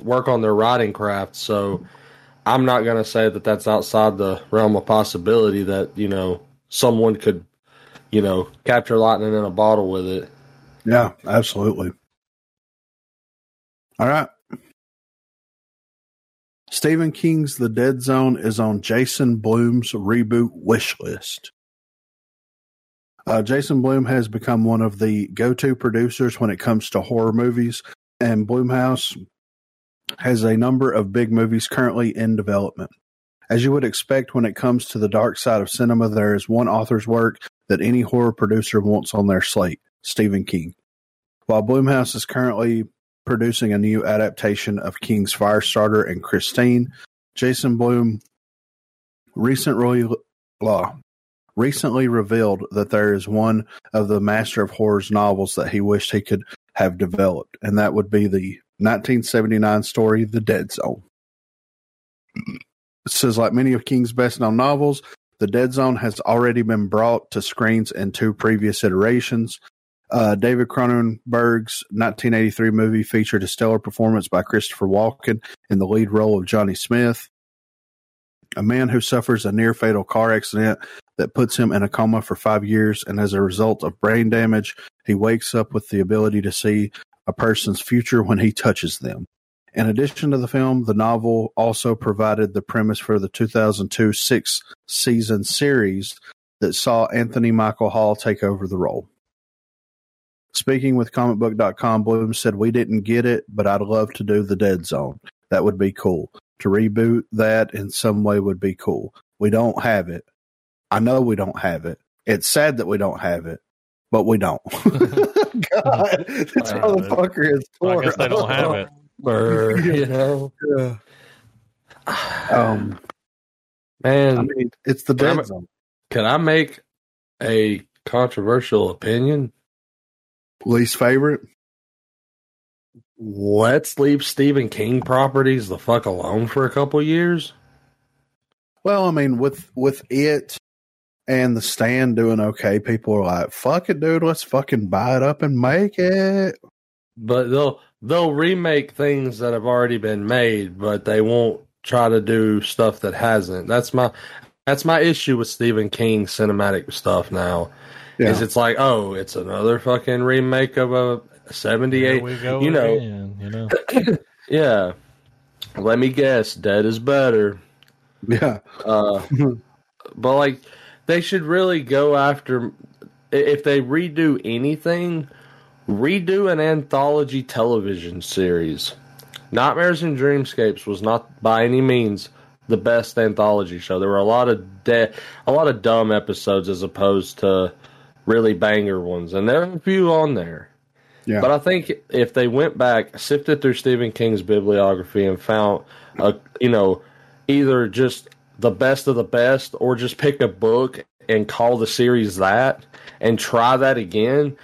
work on their writing craft. So, I'm not going to say that that's outside the realm of possibility that, you know, someone could, you know, capture lightning in a bottle with it. Yeah, absolutely. All right. Stephen King's The Dead Zone is on Jason Blum's reboot wish list. Jason Blum has become one of the go-to producers when it comes to horror movies, and Blumhouse has a number of big movies currently in development. As you would expect when it comes to the dark side of cinema, there is one author's work that any horror producer wants on their slate, Stephen King. While Blumhouse is currently producing a new adaptation of King's Firestarter and Christine, Jason Blum recently revealed that there is one of the Master of Horror's novels that he wished he could have developed, and that would be the 1979 story, The Dead Zone. It says, like many of King's best-known novels, The Dead Zone has already been brought to screens in two previous iterations. David Cronenberg's 1983 movie featured a stellar performance by Christopher Walken in the lead role of Johnny Smith, a man who suffers a near-fatal car accident that puts him in a coma for 5 years, and as a result of brain damage, he wakes up with the ability to see a person's future when he touches them. In addition to the film, the novel also provided the premise for the 2002 six-season series that saw Anthony Michael Hall take over the role. Speaking with comicbook.com, Bloom said, "We didn't get it, but I'd love to do The Dead Zone. That would be cool. To reboot that in some way would be cool. We don't have it. I know we don't have it. It's sad that we don't have it, but we don't." God, this motherfucker is poor. I guess they don't have it. Or, you know, yeah. Man, I mean, it's the Dead Zone. Can I make a controversial opinion? Least favorite? Let's leave Stephen King properties the fuck alone for a couple years. Well, I mean, with it and The Stand doing okay, people are like, fuck it, dude, let's fucking buy it up and make it. But they'll remake things that have already been made, but they won't try to do stuff that hasn't. That's my issue with Stephen King's cinematic stuff now. Yeah. Is it's like, oh, it's another fucking remake of a 78. There we go, you know. Again, you know. Yeah. Let me guess, Dead is better. Yeah. But like they should really go after, if they redo anything, redo an anthology television series. Nightmares and Dreamscapes was not by any means the best anthology show. There were a lot of dumb episodes as opposed to really banger ones, and there are a few on there. Yeah. But I think if they went back, sifted through Stephen King's bibliography and found either just the best of the best, or just pick a book and call the series that and try that again.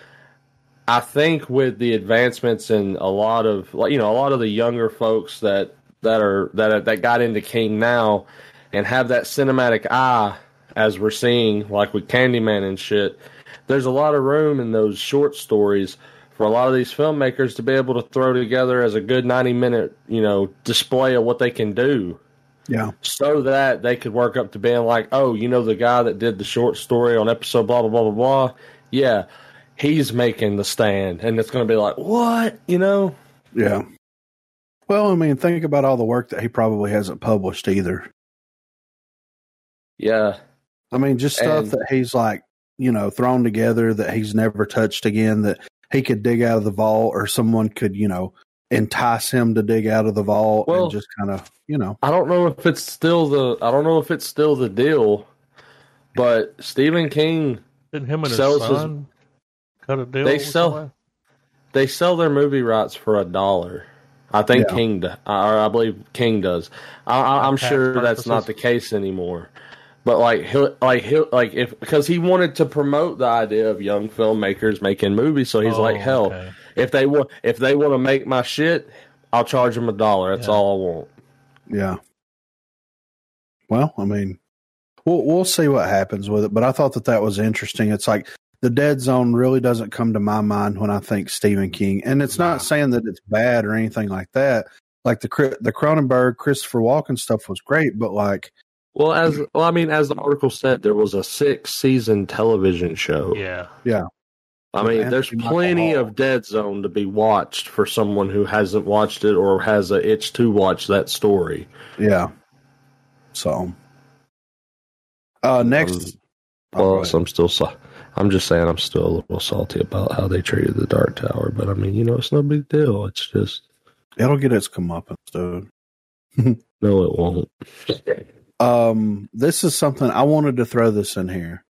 I think with the advancements in a lot of the younger folks that got into King now and have that cinematic eye, as we're seeing like with Candyman and shit, there's a lot of room in those short stories for a lot of these filmmakers to be able to throw together as a good 90-minute, display of what they can do. Yeah. So that they could work up to being like, oh, the guy that did the short story on episode blah blah blah blah blah. Yeah. He's making The Stand, and it's going to be like, what? Yeah. Well, I mean, think about all the work that he probably hasn't published either. Yeah. I mean, just stuff that he's like, thrown together that he's never touched again, that he could dig out of the vault, or someone could, entice him to dig out of the vault, and just kind of, I don't know if it's still the deal, but Stephen King didn't him and sells his son? They sell their movie rights for $1. I think I believe King does. I'm sure that's not the case anymore. But because he wanted to promote the idea of young filmmakers making movies, so he's if they want to make my shit, I'll charge them $1. That's all I want. Yeah. Well, I mean, we'll see what happens with it. But I thought that was interesting. It's like, the Dead Zone really doesn't come to my mind when I think Stephen King. And it's not saying that it's bad or anything like that. Like the Cronenberg, Christopher Walken stuff was great, but like... Well, as the article said, there was a 6-season television show. Yeah. Yeah. I mean, there's plenty of Dead Zone to be watched for someone who hasn't watched it or has an itch to watch that story. Yeah. So... next... I'm just saying I'm still a little salty about how they treated the Dark Tower, but I mean, it's no big deal. It's just... It'll get its comeuppance, dude. No, it won't. This is something I wanted to throw this in here.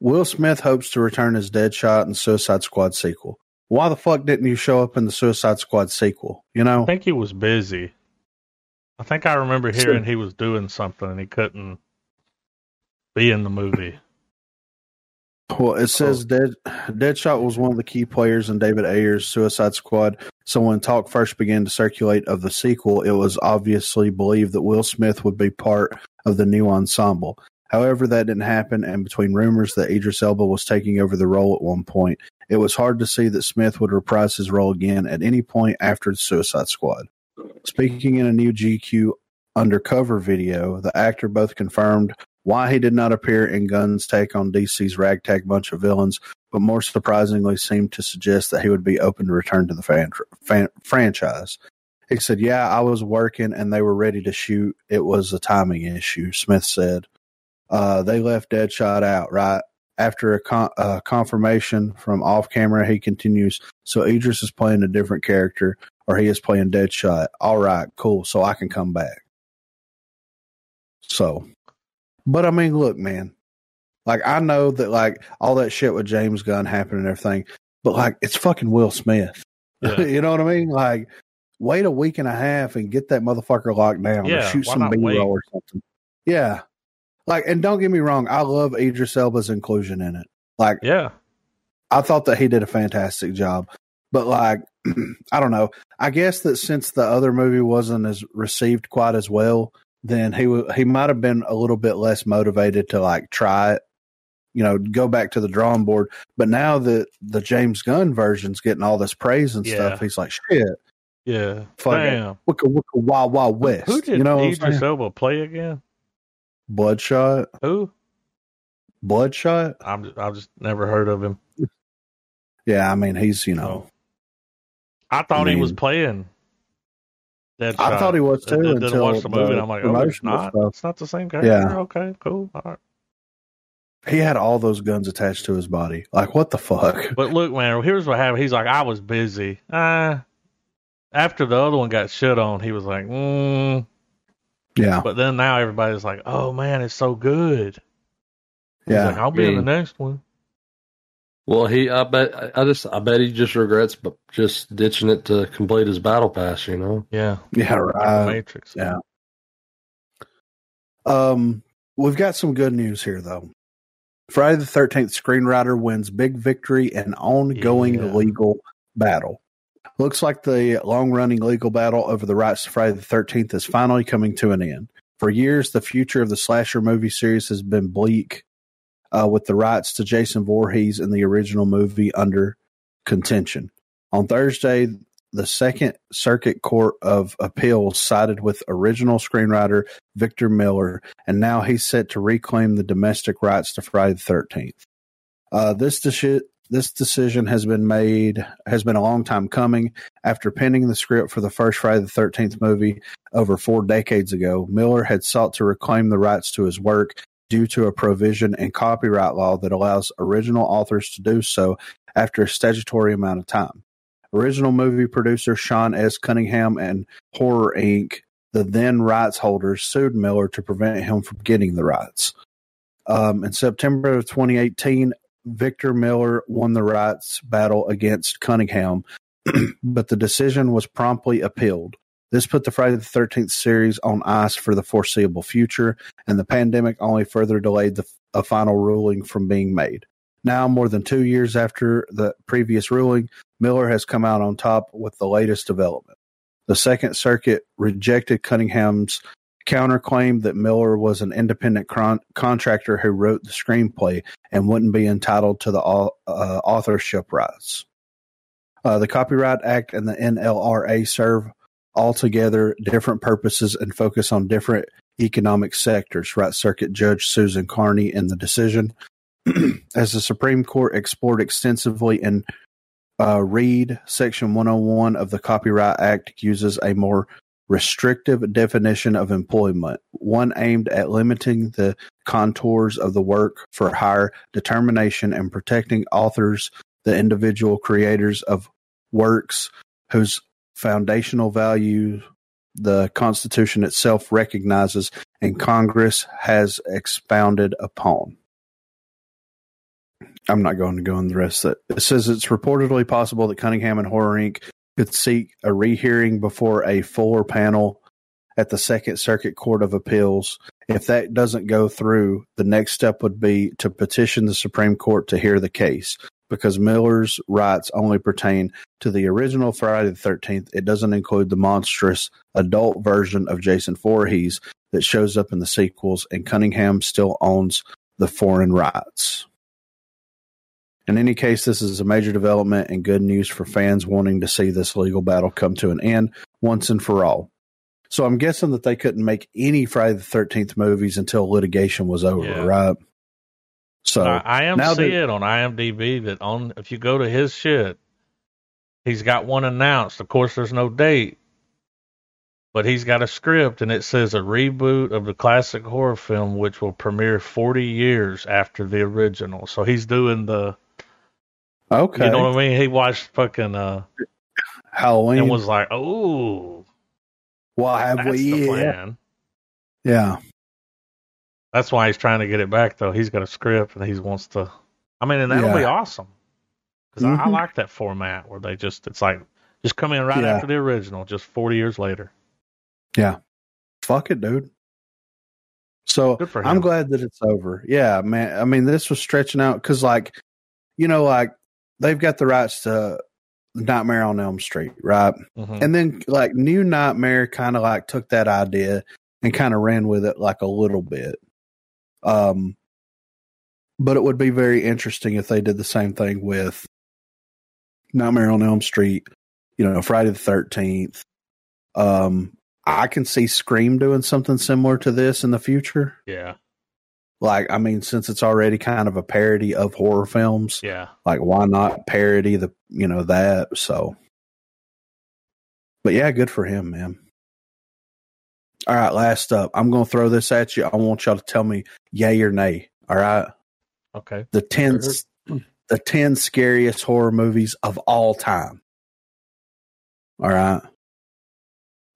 Will Smith hopes to return as Deadshot in Suicide Squad sequel. Why the fuck didn't you show up in the Suicide Squad sequel? I think he was busy. I think I remember hearing he was doing something and he couldn't be in the movie. Well, it says Deadshot was one of the key players in David Ayer's Suicide Squad. So when talk first began to circulate of the sequel, it was obviously believed that Will Smith would be part of the new ensemble. However, that didn't happen, and between rumors that Idris Elba was taking over the role at one point, it was hard to see that Smith would reprise his role again at any point after the Suicide Squad. Speaking in a new GQ undercover video, the actor both confirmed why he did not appear in Gunn's take on DC's ragtag bunch of villains, but more surprisingly seemed to suggest that he would be open to return to the franchise. He said, yeah, I was working and they were ready to shoot. It was a timing issue, Smith said. They left Deadshot out, right? After a confirmation from off camera, he continues, so Idris is playing a different character, or he is playing Deadshot. All right, cool, so I can come back. So... But I mean, look, man, like I know that like all that shit with James Gunn happened and everything, but like it's fucking Will Smith. Yeah. You know what I mean? Like wait a week and a half and get that motherfucker locked down or shoot some B-roll or something. Yeah. Like, and don't get me wrong. I love Idris Elba's inclusion in it. Like, yeah, I thought that he did a fantastic job, but like, I don't know. I guess that since the other movie wasn't as received quite as well, then he might have been a little bit less motivated to like try it, you know, go back to the drawing board. But now that the James Gunn version's getting all this praise and stuff, he's like, shit. Yeah. Damn. Wicka, Wild Wild West. Who did Idris Elba play again? Bloodshot. Who? Bloodshot? I've just never heard of him. Yeah, I mean, he's, you know. I thought he was playing Deadshot. I thought he was too. I didn't watch the movie, and I'm like, oh, it's not. Stuff. It's not the same character. Yeah. Okay, cool. All right. He had all those guns attached to his body. Like, what the fuck? But look, man, here's what happened. He's like, I was busy. After the other one got shit on, he was like, yeah. But then now everybody's like, oh, man, it's so good. He's like, I'll be in the next one. Well, I bet he just regrets, but just ditching it to complete his battle pass, you know? Yeah. Yeah. Right. Matrix. Yeah. We've got some good news here, though. Friday the 13th screenwriter wins big victory in ongoing legal battle. Looks like the long-running legal battle over the rights to Friday the 13th is finally coming to an end. For years, the future of the slasher movie series has been bleak, with the rights to Jason Voorhees and the original movie under contention. On Thursday, the Second Circuit Court of Appeals sided with original screenwriter Victor Miller, and now he's set to reclaim the domestic rights to Friday the 13th. This decision has been a long time coming. After penning the script for the first Friday the 13th movie over 4 decades ago, Miller had sought to reclaim the rights to his work due to a provision in copyright law that allows original authors to do so after a statutory amount of time. Original movie producer Sean S. Cunningham and Horror Inc., the then rights holders, sued Miller to prevent him from getting the rights. In September of 2018, Victor Miller won the rights battle against Cunningham, but the decision was promptly appealed. This put the Friday the 13th series on ice for the foreseeable future, and the pandemic only further delayed a final ruling from being made. Now, more than 2 years after the previous ruling, Miller has come out on top with the latest development. The Second Circuit rejected Cunningham's counterclaim that Miller was an independent contractor who wrote the screenplay and wouldn't be entitled to the authorship rights. The Copyright Act and the NLRA serve altogether different purposes and focus on different economic sectors, Right Circuit Judge Susan Carney in the decision. As the Supreme Court explored extensively in Reed, Section 101 of the Copyright Act uses a more restrictive definition of employment, one aimed at limiting the contours of the work for hire determination and protecting authors, the individual creators of works whose foundational value the Constitution itself recognizes and Congress has expounded upon. I'm not going to go in the rest of it. It says it's reportedly possible that Cunningham and Horror Inc. could seek a rehearing before a fuller panel at the Second Circuit Court of Appeals. If that doesn't go through, the next step would be to petition the Supreme Court to hear the case. Because Miller's rights only pertain to the original Friday the 13th, it doesn't include the monstrous adult version of Jason Voorhees that shows up in the sequels, and Cunningham still owns the foreign rights. In any case, this is a major development and good news for fans wanting to see this legal battle come to an end once and for all. So I'm guessing that they couldn't make any Friday the 13th movies until litigation was over, right? So I am seeing it on IMDb that if you go to his shit, he's got one announced. Of course, there's no date, but he's got a script, and it says a reboot of the classic horror film, which will premiere 40 years after the original. So he's doing the... Okay. You know what I mean? He watched fucking Halloween and was like, oh, well, have we? Plan. Yeah. That's why he's trying to get it back, though. He's got a script and he wants to. I mean, and that'll be awesome. Because I like that format where they just come in right after the original, just 40 years later. Yeah. Fuck it, dude. So I'm glad that it's over. Yeah, man. I mean, this was stretching out because, they've got the rights to Nightmare on Elm Street, right? Mm-hmm. And then, New Nightmare kind of took that idea and kind of ran with it like a little bit. But it would be very interesting if they did the same thing with Nightmare on Elm Street, you know, Friday the 13th. I can see Scream doing something similar to this in the future. Yeah. Like, I mean, since it's already kind of a parody of horror films. Yeah. Like, why not parody the, you know, that? So. But yeah, good for him, man. All right, last up. I'm going to throw this at you. I want y'all to tell me yay or nay. All right? Okay. The 10 scariest horror movies of all time. All right.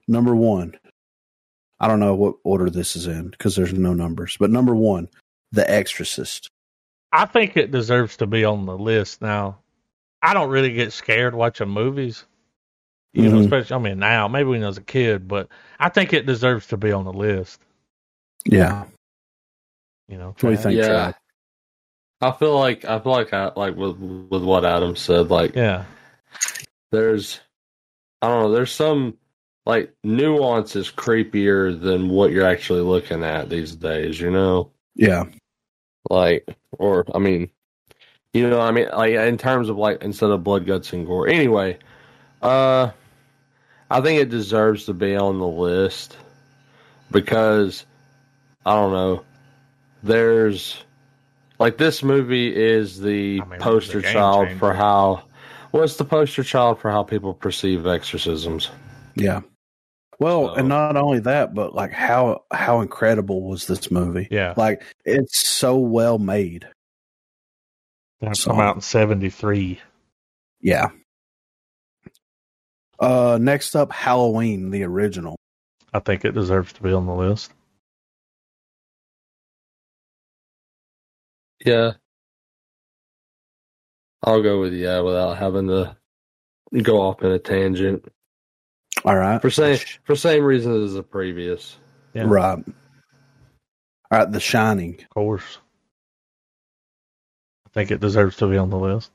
Number one. I don't know what order this is in because there's no numbers. But number one, The Exorcist. I think it deserves to be on the list now. I don't really get scared watching movies. You know, especially, I mean, now, maybe when I was a kid, but I think it deserves to be on the list. Yeah. You know, what do you think, Chad? I feel like with what Adam said, like, yeah, there's, I don't know, there's some, like, nuance is creepier than what you're actually looking at these days, you know? Yeah. Like, or, I mean, you know, I mean, like, in terms of, like, instead of blood, guts, and gore. Anyway, I think it deserves to be on the list because, I don't know, there's, like, this movie is the poster child for how, well, it's the poster child for how people perceive exorcisms. Yeah. Well, and not only that, but, like, how incredible was this movie? Yeah. Like, it's so well made. It's come out in 1973. Yeah. Next up, Halloween, the original. I think it deserves to be on the list. Yeah. I'll go with yeah without having to go off in a tangent. All right. For same reason as the previous. Yeah. Right. All right, The Shining. Of course. I think it deserves to be on the list.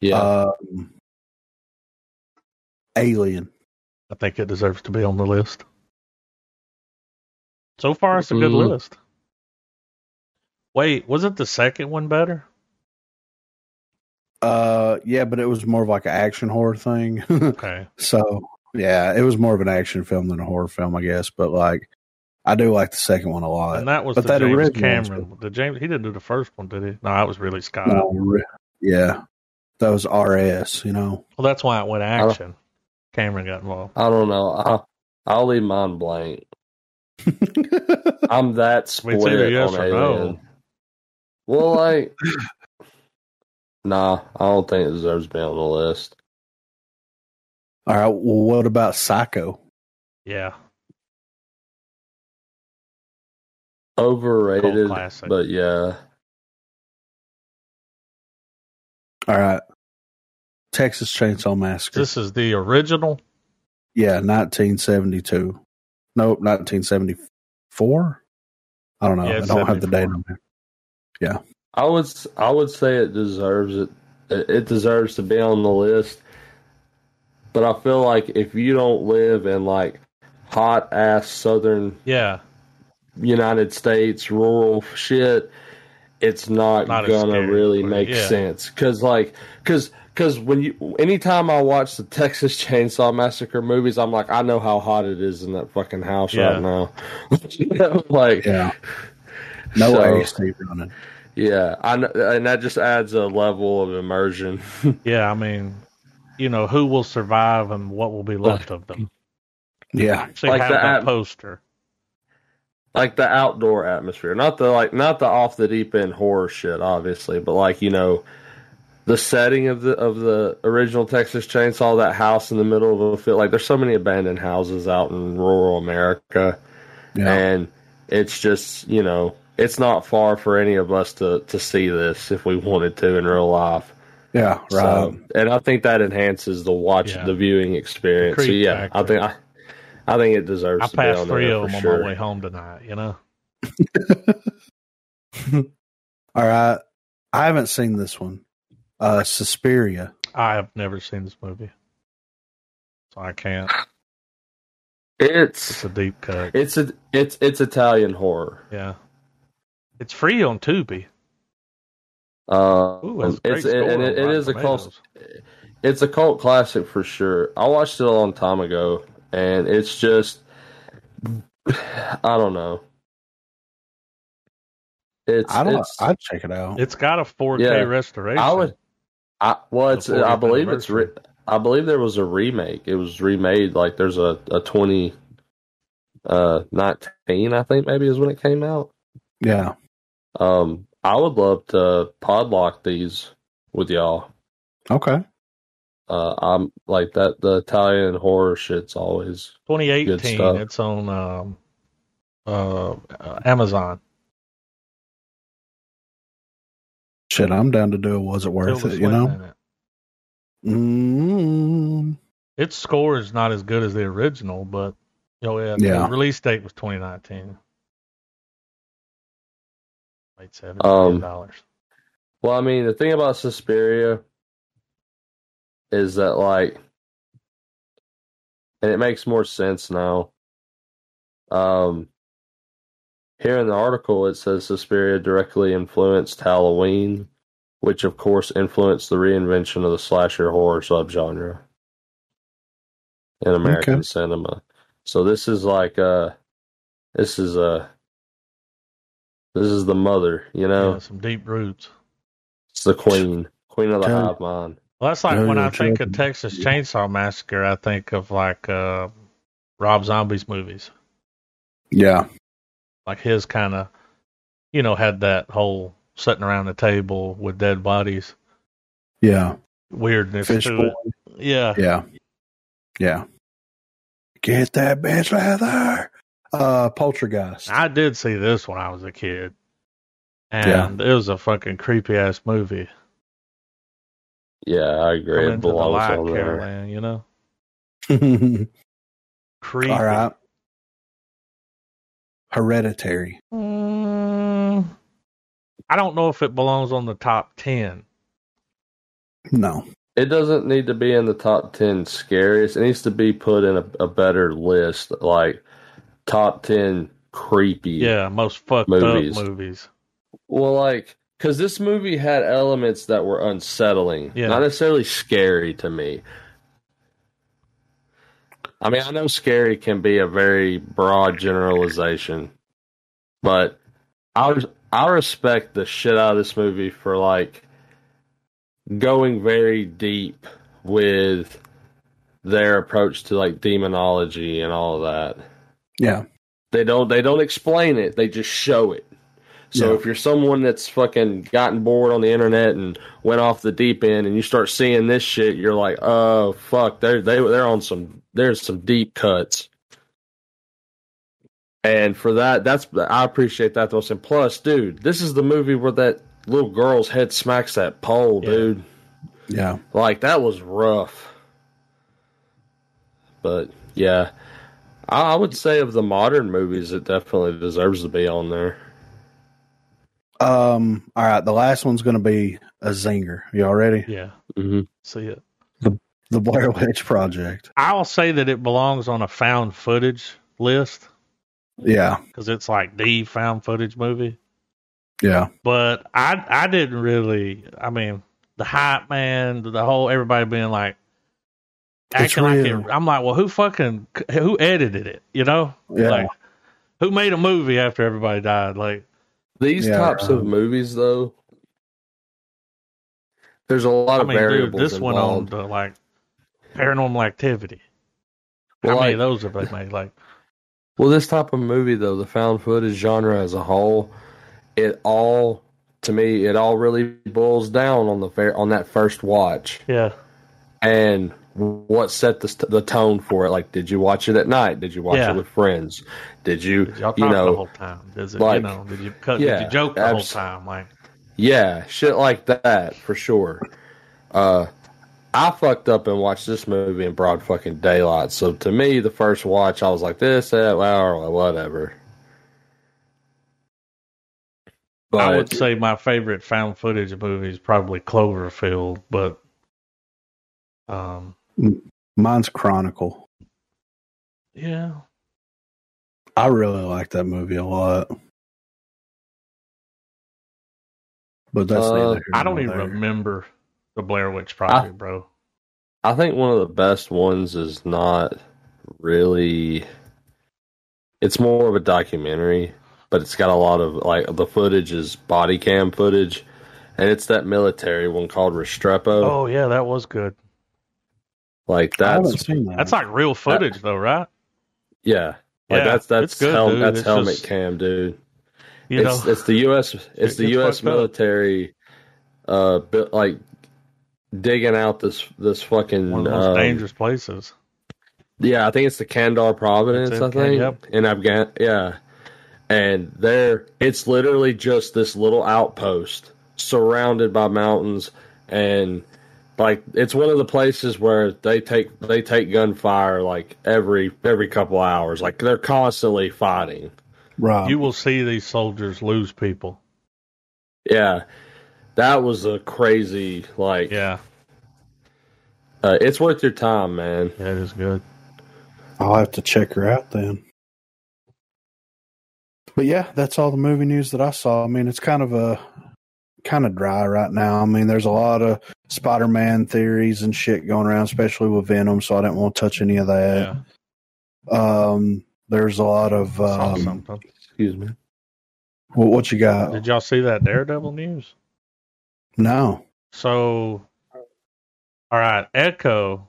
Yeah. Alien. I think it deserves to be on the list. So far, it's a good list. Wait, wasn't the second one better? Yeah, but it was more of like an action horror thing. Okay. So, yeah, it was more of an action film than a horror film, I guess. But, like, I do like the second one a lot. And that was the James Cameron. He didn't do the first one, did he? No, that was really Scott. No, yeah. That was RS, you know. Well, that's why it went action. Cameron got involved. I don't know. I'll leave mine blank. I'm that split yes on Alien. No. Well, like, nah, I don't think it deserves to be on the list. All right. Well, what about Psycho? Yeah. Overrated, but yeah. All right. Texas Chainsaw Massacre. This is the original? Yeah, 1972. Nope, 1974? I don't know. Yeah, I don't have the date on there. Yeah. I would say it deserves it. It deserves to be on the list. But I feel like if you don't live in, like, hot-ass southern United States rural shit, it's not gonna really make sense. Cause anytime I watch the Texas Chainsaw Massacre movies, I'm like, I know how hot it is in that fucking house right now. Like, no AC running. Yeah. I know, and that just adds a level of immersion. Yeah. I mean, you know, who will survive and what will be left of them. Yeah. Actually like have that poster. Like the outdoor atmosphere, not the off the deep end horror shit, obviously, but like, you know, the setting of the original Texas Chainsaw, that house in the middle of a field. Like, there's so many abandoned houses out in rural America, and it's just, you know, it's not far for any of us to see this if we wanted to in real life. Yeah, right. So, and I think that enhances the viewing experience. So yeah, factor. I think it deserves to be on the list. I passed three of them on my way home tonight, you know? All right. I haven't seen this one. Suspiria. I have never seen this movie. So I can't. It's a deep cut. It's Italian horror. Yeah, it's free on Tubi. It's a cult classic for sure. I watched it a long time ago, and it's just, I don't know. I'd check it out. It's got a 4K restoration. I believe there was a remake. It was remade. Like there's a 2019, I think maybe is when it came out. Yeah. I would love to podlock these with y'all. Okay. I'm like that. The Italian horror shit's always 2018. Good stuff. It's on Amazon. Shit, I'm down to do it. Was it worth it? You know. Its score is not as good as the original, but you know, the release date was 2019. Like $7 million. Well, I mean, the thing about Suspiria is that, like, and it makes more sense now. Here in the article, it says Suspiria directly influenced Halloween, which, of course, influenced the reinvention of the slasher horror subgenre in American cinema. So this is the mother, you know? Yeah, some deep roots. It's the queen of the hive mind. Well, that's like when I think of Texas Chainsaw Massacre, I think of, like, Rob Zombie's movies. Yeah. Like his kind of, you know, had that whole sitting around the table with dead bodies. Yeah. Weirdness to it. Yeah. Yeah. Yeah. Get that bitch out there. Poltergeist. I did see this when I was a kid. And it was a fucking creepy ass movie. Yeah, I agree. It belongs on there, you know. Creepy. All right. Hereditary. I don't know if it belongs on the top 10. No, it doesn't need to be in the top 10 scariest. It needs to be put in a better list, like top 10 creepy. Yeah, most fucked up movies. Well, like. Because this movie had elements that were unsettling, not necessarily scary to me. I mean, I know scary can be a very broad generalization, but I respect the shit out of this movie for, like, going very deep with their approach to, like, demonology and all of that. Yeah, they don't explain it; they just show it. So if you're someone that's fucking gotten bored on the internet and went off the deep end, and you start seeing this shit, you're like, "Oh fuck, they're on some. There's some deep cuts." And for that, I appreciate that though. And plus, dude, this is the movie where that little girl's head smacks that pole, dude. Yeah, like that was rough. But yeah, I would say of the modern movies, it definitely deserves to be on there. All right. The last one's going to be a zinger. Y'all ready? Yeah. Mm-hmm. See it. The Blair Witch Project. I'll say that it belongs on a found footage list. Yeah. Because it's like the found footage movie. Yeah. But I didn't really. I mean, the hype man, the whole everybody being like, acting like it. I'm like, well, who edited it? You know? Yeah. Like, who made a movie after everybody died? Like. These types of movies, though, there's a lot of variables. Dude, this involved. One on the, like, Paranormal Activity. Well, how many of those have they made? Like, well, this type of movie, though, the found footage genre as a whole, it all really boils down on that first watch. Yeah, and what set the tone for it? Like, did you watch it at night? Did you watch it with friends? Did y'all talk the whole time? Did you joke the whole time? Like, yeah, shit like that for sure. I fucked up and watched this movie in broad fucking daylight. So to me, the first watch, I was like, this, that, wow, whatever. But I would say my favorite found footage movie is probably Cloverfield, but mine's Chronicle. Yeah, I really like that movie a lot. But that's I don't even remember The Blair Witch Project, bro. I think one of the best ones is not really... It's more of a documentary, but it's got a lot of, like, the footage is body cam footage, and it's that military one called Restrepo. Oh, yeah, that was good. Like, that's like real footage, though, right? Yeah. Like, yeah, that's good, that's helmet just, cam, dude. You know, it's the U.S. It's the U.S. military, like digging out this fucking one of the most dangerous places. Yeah, I think it's the Kandahar Province. In Afghanistan. Yeah, and it's literally just this little outpost surrounded by mountains, and like it's one of the places where they take gunfire like every couple hours. Like they're constantly fighting. Right. You will see these soldiers lose people. Yeah. That was a crazy, like... Yeah. It's worth your time, man. Yeah, it is good. I'll have to check her out then. But yeah, that's all the movie news that I saw. I mean, it's kind of dry right now. I mean, there's a lot of Spider-Man theories and shit going around, especially with Venom, so I didn't want to touch any of that. Yeah. There's a lot of... excuse me. Well, what you got? Did y'all see that Daredevil news? No. So, all right, Echo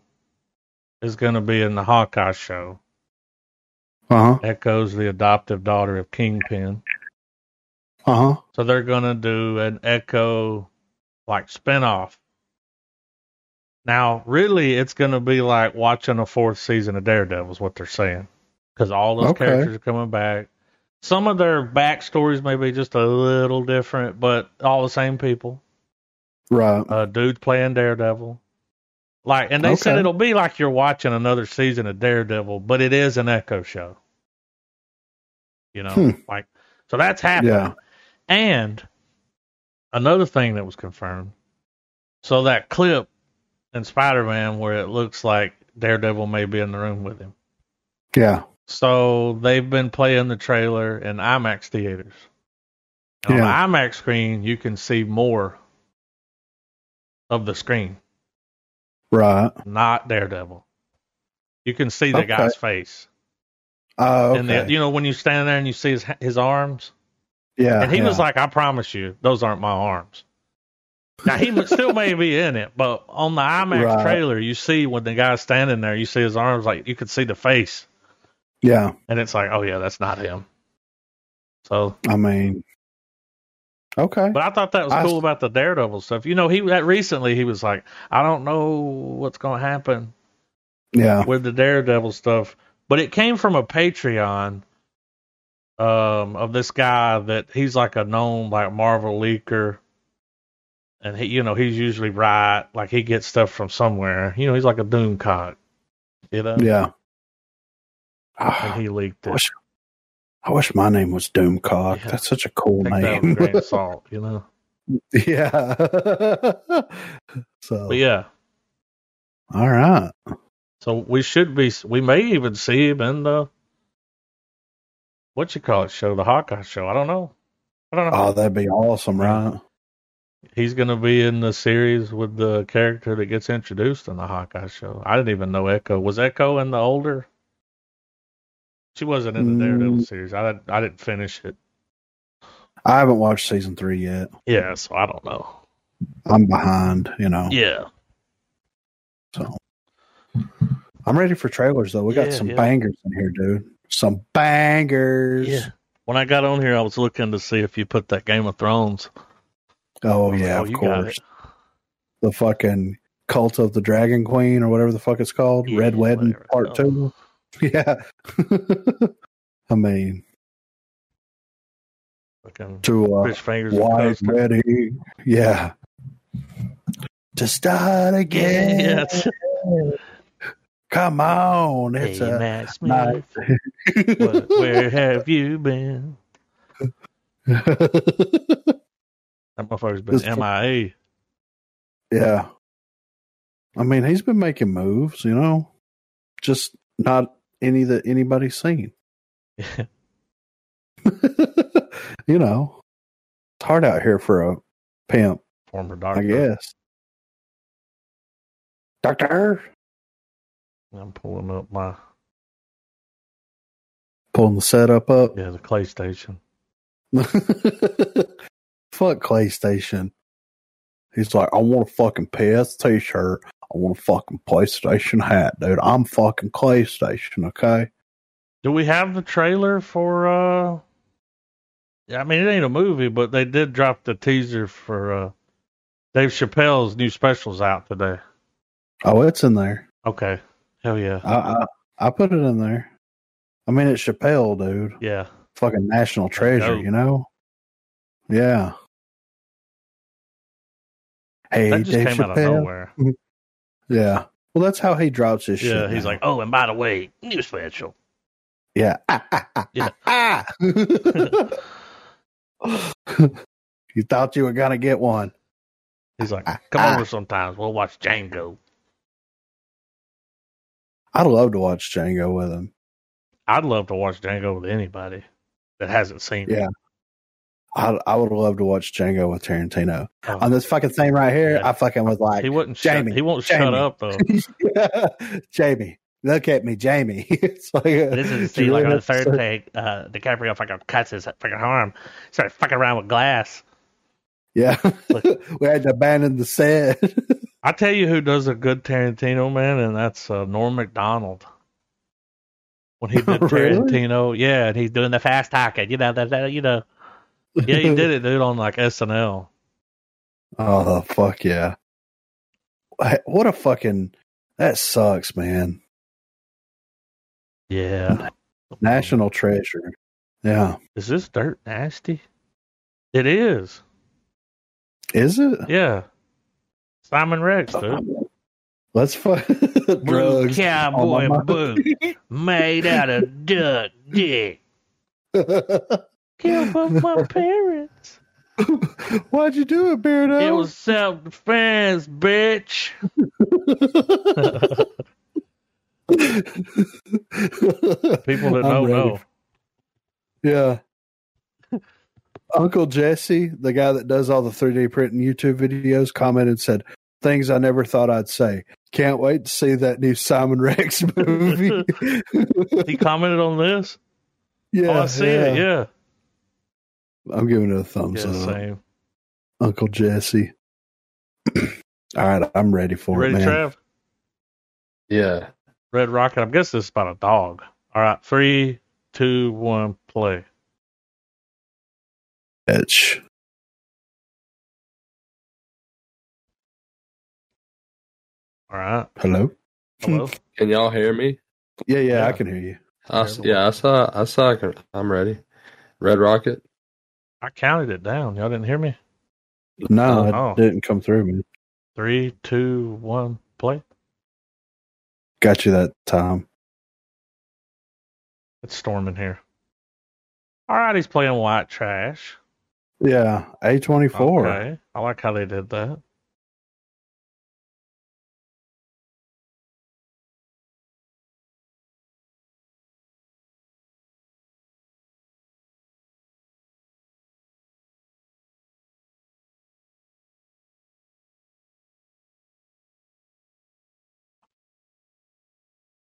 is going to be in the Hawkeye show. Uh-huh. Echo's the adoptive daughter of Kingpin. Uh-huh. So they're going to do an Echo, like, spinoff. Now, really, it's going to be like watching a fourth season of Daredevil is what they're saying. Because all those characters are coming back. Some of their backstories may be just a little different, but all the same people. Right. Dude's playing Daredevil. Like, and they said it'll be like you're watching another season of Daredevil, but it is an Echo show. You know, like, so that's happening. Yeah. And another thing that was confirmed. So that clip in Spider-Man where it looks like Daredevil may be in the room with him. Yeah. So they've been playing the trailer in IMAX theaters. And on the IMAX screen, you can see more of the screen. Right. Not Daredevil. You can see the guy's face. Oh, okay. And you know, when you stand there and you see his arms? Yeah. And he was like, I promise you, those aren't my arms. Now, he still may be in it, but on the IMAX trailer, you see when the guy's standing there, you see his arms, like, you could see the face. Yeah. And it's like, oh, yeah, that's not him. So, I mean, okay. But I thought that was cool about the Daredevil stuff. You know, he was like, I don't know what's going to happen with the Daredevil stuff. But it came from a Patreon of this guy that he's like a known like Marvel leaker. And he, you know, he's usually right. Like he gets stuff from somewhere. You know, he's like a doom cock. You know? Yeah. And he leaked it. I wish my name was Doomcock. Yeah. That's such a cool name. That was salt, you know? Yeah. So. But yeah. All right. So we may even see him in the, the Hawkeye show. I don't know. Oh, that'd be awesome, right? He's going to be in the series with the character that gets introduced in the Hawkeye show. I didn't even know Echo. Was Echo in the older? She wasn't in the Daredevil series. I didn't finish it. I haven't watched season 3 yet. Yeah, so I don't know. I'm behind, you know. Yeah. So I'm ready for trailers though. We got some bangers in here, dude. Some bangers. Yeah. When I got on here, I was looking to see if you put that Game of Thrones. Oh yeah, of course. The fucking Cult of the Dragon Queen or whatever the fuck it's called, Red Wedding Part 2. Yeah. I mean, fish fingers wide ready. Yeah. To start again. Yes. Come on. It's a night. Where have you been? That motherfucker's been MIA. Yeah. I mean, he's been making moves, you know? Just not any that anybody's seen. You know, it's hard out here for a pimp. Former doctor. I guess. Doctor? I'm pulling up my... Pulling the setup up? Yeah, the clay station. Fuck clay station. He's like, I want a fucking PS t-shirt. I want a fucking PlayStation hat, dude. I'm fucking clay station, okay? Do we have the trailer for... I mean, it ain't a movie, but they did drop the teaser for Dave Chappelle's new specials out today. Oh, it's in there. Okay. Hell yeah. I put it in there. I mean, it's Chappelle, dude. Yeah. Fucking national treasure, you know? Yeah. Hey, that just Dave came Chappelle. Out of nowhere. Yeah. Well, that's how he drops his shit. Yeah, he's now. Like, oh, and by the way, new special. Yeah. You thought you were going to get one. He's like, come over sometimes. We'll watch Django. I'd love to watch Django with him. I'd love to watch Django with anybody that hasn't seen it. Yeah. I would love to watch Django with Tarantino. Oh. On this fucking thing right here, yeah. I fucking was like, He won't shut up, though. Yeah. Jamie, look at me, Jamie. It's like this is the like on the third take. DiCaprio fucking cuts his fucking arm. Started fucking around with glass. Yeah. We had to abandon the set. I tell you who does a good Tarantino, man, and that's Norm Macdonald. When he did Tarantino, really? Yeah, and he's doing the fast talking, you know. Yeah, he did it, dude, on like SNL. Oh, fuck yeah. What a fucking... That sucks, man. Yeah. National treasure. Yeah. Is this dirt nasty? It is. Is it? Yeah. Simon Rex, dude. Let's fuck drugs. Cowboy boots made out of duck dick. Killed both my parents. Why'd you do it, Beardo? It was self-defense, bitch. People that don't know. Yeah. Uncle Jesse, the guy that does all the 3D printing YouTube videos, commented and said, things I never thought I'd say. Can't wait to see that new Simon Rex movie. He commented on this? Yeah. Oh, I see it, yeah. I'm giving it a thumbs up. Same. Uncle Jesse. All right, I'm ready for it, man. Ready, Trav? Yeah. Red Rocket. I'm guessing this is about a dog. All right, 3, 2, 1, play. Bitch. All right. Hello. Can y'all hear me? Yeah, I can hear you. I saw. I'm ready. Red Rocket. I counted it down. Y'all didn't hear me? No, it didn't come through, man. 3, 2, 1, play. Got you that time. It's storming here. All right, he's playing White Trash. Yeah, A24. Okay, I like how they did that.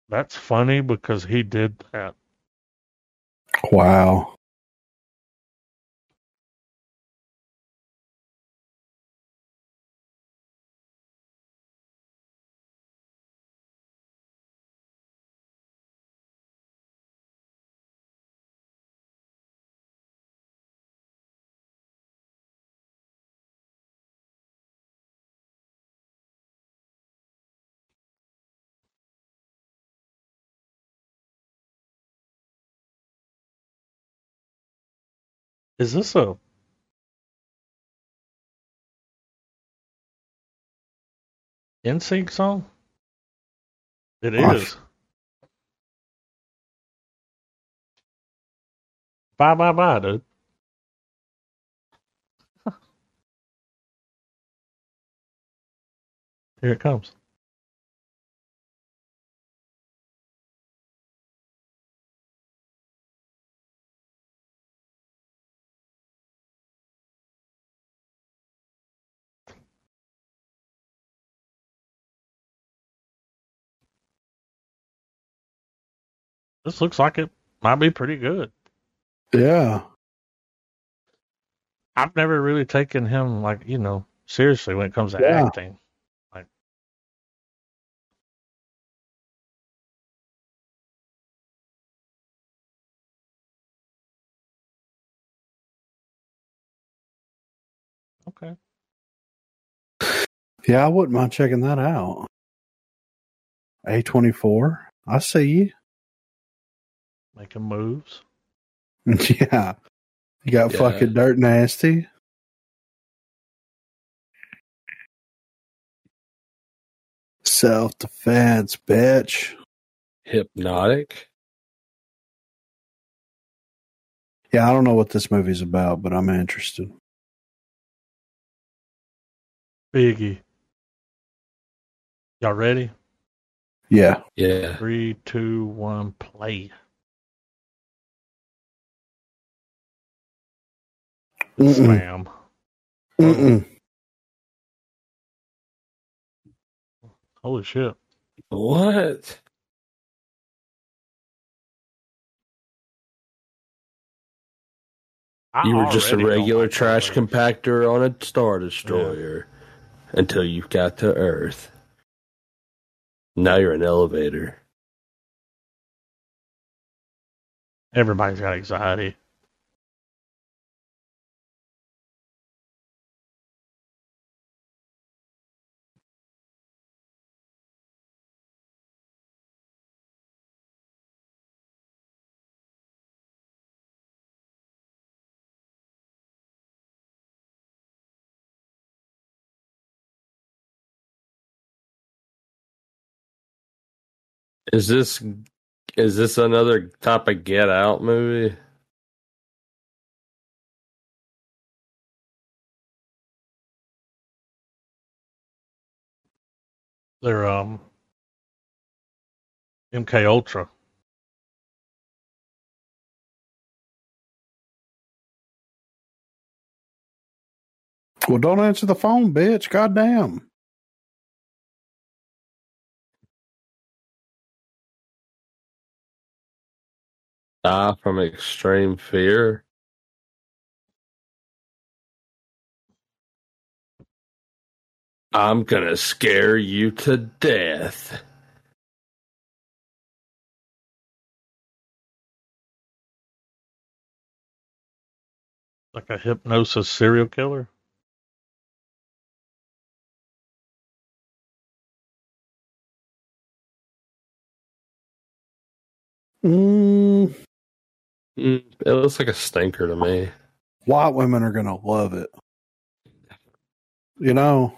That's funny because he did that. Wow. Is this a... NSYNC song? It is. Bye, bye, bye, dude. Here it comes. This looks like it might be pretty good. Yeah. I've never really taken him, like, you know, seriously when it comes to acting. Like, okay. Yeah, I wouldn't mind checking that out. A24, I see you. Making moves. Yeah. You got fucking Dirt Nasty. Self-defense, bitch. Hypnotic. Yeah, I don't know what this movie's about, but I'm interested. Biggie. Y'all ready? Yeah. Yeah. 3, 2, 1, play. Slam. Holy shit. What? You were just a regular trash compactor on a Star Destroyer until you got to Earth. Now you're an elevator. Everybody's got anxiety. Is this another type of Get Out movie? They're MK Ultra. Well, don't answer the phone, bitch. Goddamn. Die from extreme fear. I'm gonna scare you to death. Like a hypnosis serial killer. It looks like a stinker to me. White women are going to love it. You know?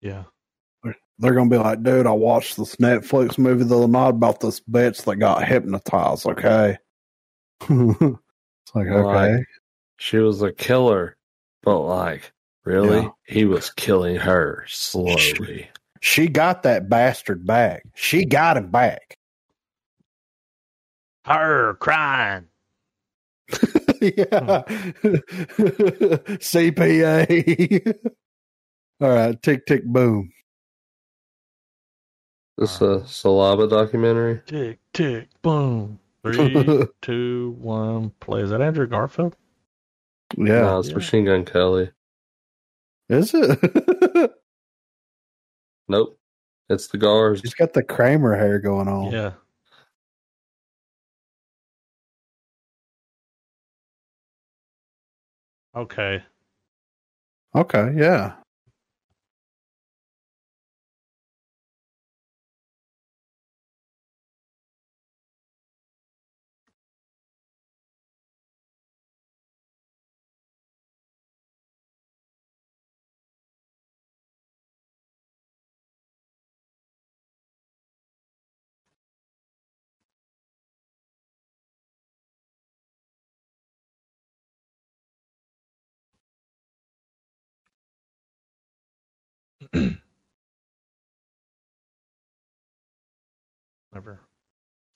Yeah. They're going to be like, dude, I watched this Netflix movie the other night about this bitch that got hypnotized, okay? It's like, okay. Like, she was a killer, but like, really? Yeah. He was killing her slowly. She got that bastard back. She got him back. Her crying. Yeah. CPA. All right. Tick, tick, boom. This is a Salaba documentary. Tick, tick, boom. 3, 2, 1, play. Is that Andrew Garfield? Yeah. No, it's Machine Gun Kelly. Is it? Nope. It's the guards. He's got the Kramer hair going on. Yeah. Okay, yeah. Never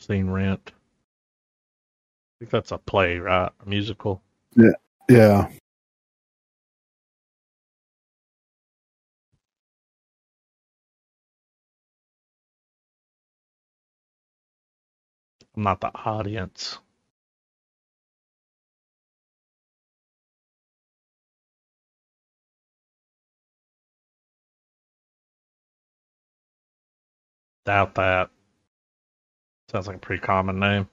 seen Rent. I think that's a play, right? A musical. Yeah. Yeah. I'm not the audience. Doubt that. Sounds like a pretty common name.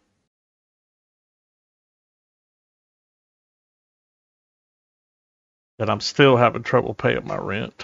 But I'm still having trouble paying my rent.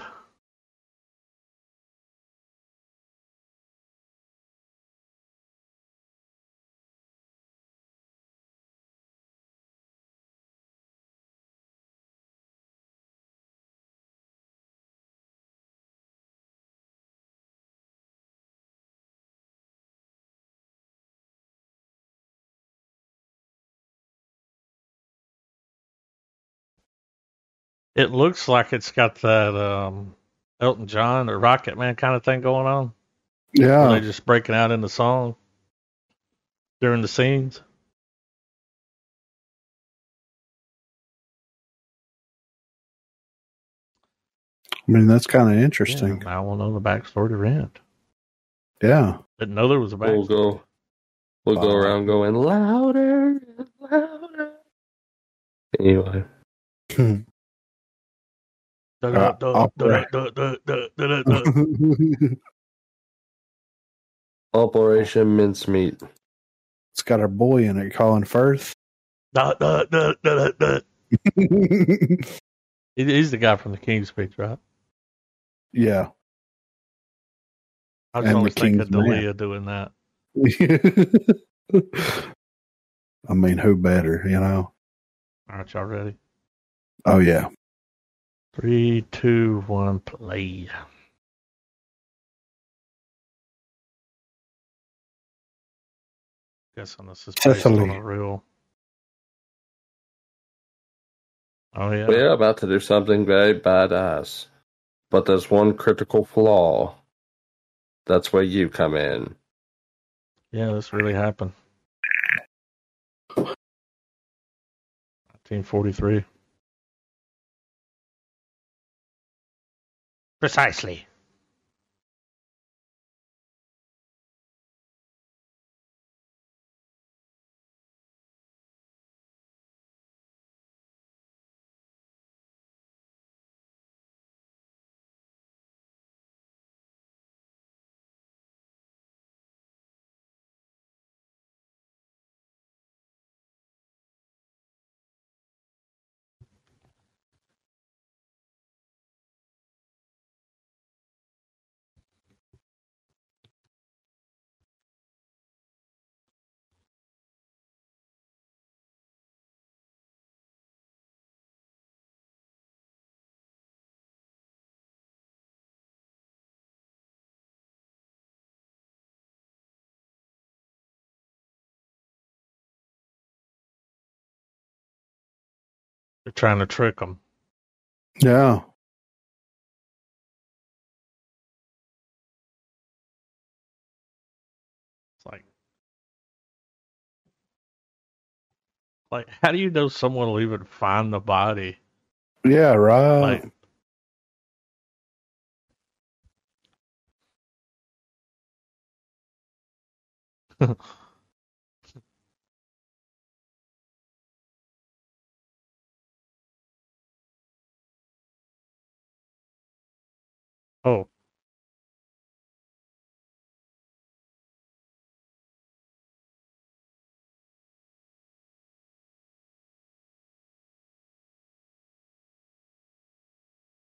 It looks like it's got that Elton John or Rocket Man kind of thing going on. Yeah. They're just breaking out into song during the scenes. I mean, that's kind of interesting. Yeah, I want to know the backstory to Rent. Yeah. Didn't know there was a backstory. We'll go around going louder and louder. Anyway. Operation Mincemeat. It's got our boy in it, Colin Firth. He's the guy from the King's Speech, right? Yeah. I was always thinking of D'Elia doing that. I mean, who better, you know? Aren't y'all ready? Oh, yeah. 3, 2, 1, play. Guessing this is based on a real. Oh yeah. We're about to do something very badass, but there's one critical flaw. That's where you come in. Yeah, this really happened. 1943. Precisely. They're trying to trick them. Yeah. It's like, how do you know someone will even find the body? Yeah, right. Like, oh.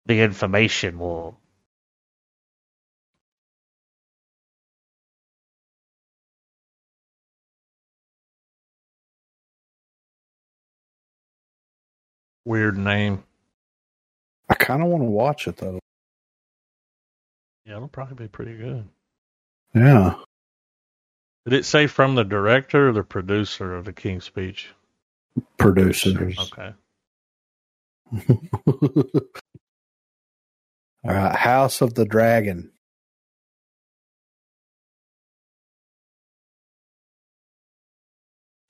The information war. Weird name. I kind of want to watch it though. Yeah, it'll probably be pretty good. Yeah. Did it say from the director or the producer of the King's Speech? Producers. Okay. All right, House of the Dragon.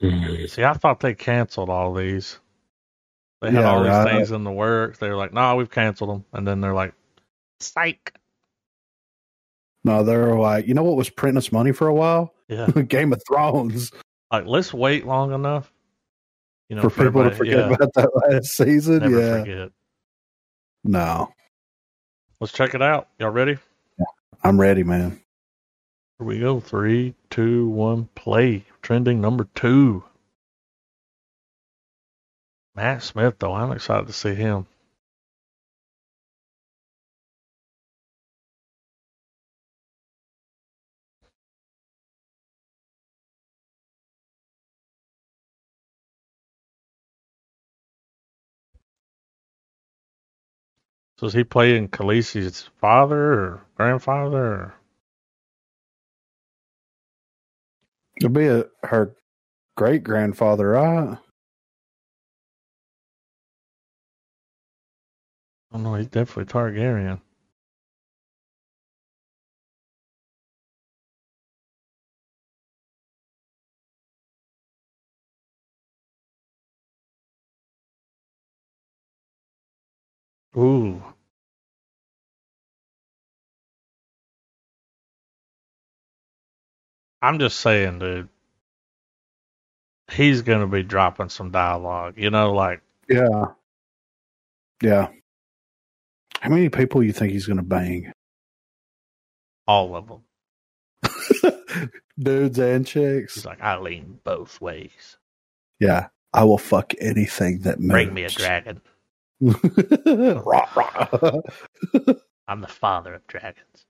See, I thought they canceled all these. They had all these things in the works. They were like, no, we've canceled them. And then they're like, psych. No, they're like, you know what was printing us money for a while? Yeah. Game of Thrones. Like, let's wait long enough, you know, for people to forget about that last season. Never forget. No. Let's check it out. Y'all ready? Yeah, I'm ready, man. Here we go. 3, 2, 1, play. Trending number 2. Matt Smith, though. I'm excited to see him. So is he playing Khaleesi's father or grandfather? Or? It'll be her great-grandfather, right? Oh, no, he's definitely Targaryen. Ooh. I'm just saying, dude, he's going to be dropping some dialogue, you know, like. Yeah. Yeah. How many people you think he's going to bang? All of them. Dudes and chicks. He's like, I lean both ways. Yeah. I will fuck anything that moves. Bring me a dragon. Rah, rah. I'm the father of dragons.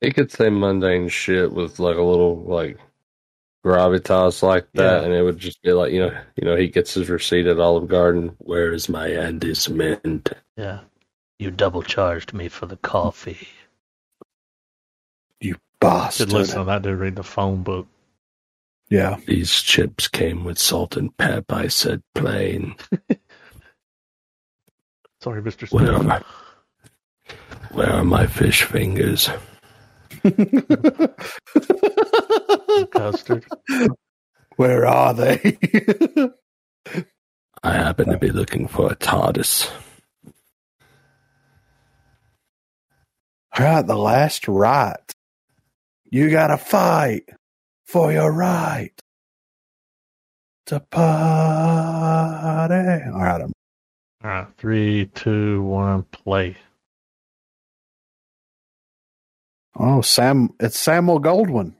He could say mundane shit with like a little like gravitas like that, and it would just be like, you know, he gets his receipt at Olive Garden. Where is my Andy's mint? Yeah, you double charged me for the coffee. You bastard! I should listen to that dude read the phone book. Yeah, these chips came with salt and pep. I said plain. Sorry, Mr. Smith. Where are my fish fingers? Custard. Where are they? I happen to be looking for a TARDIS. All right, the last right. You gotta fight for your right to party. All right, All right, 3, 2, 1, play. Oh, Sam! It's Samuel Goldwyn.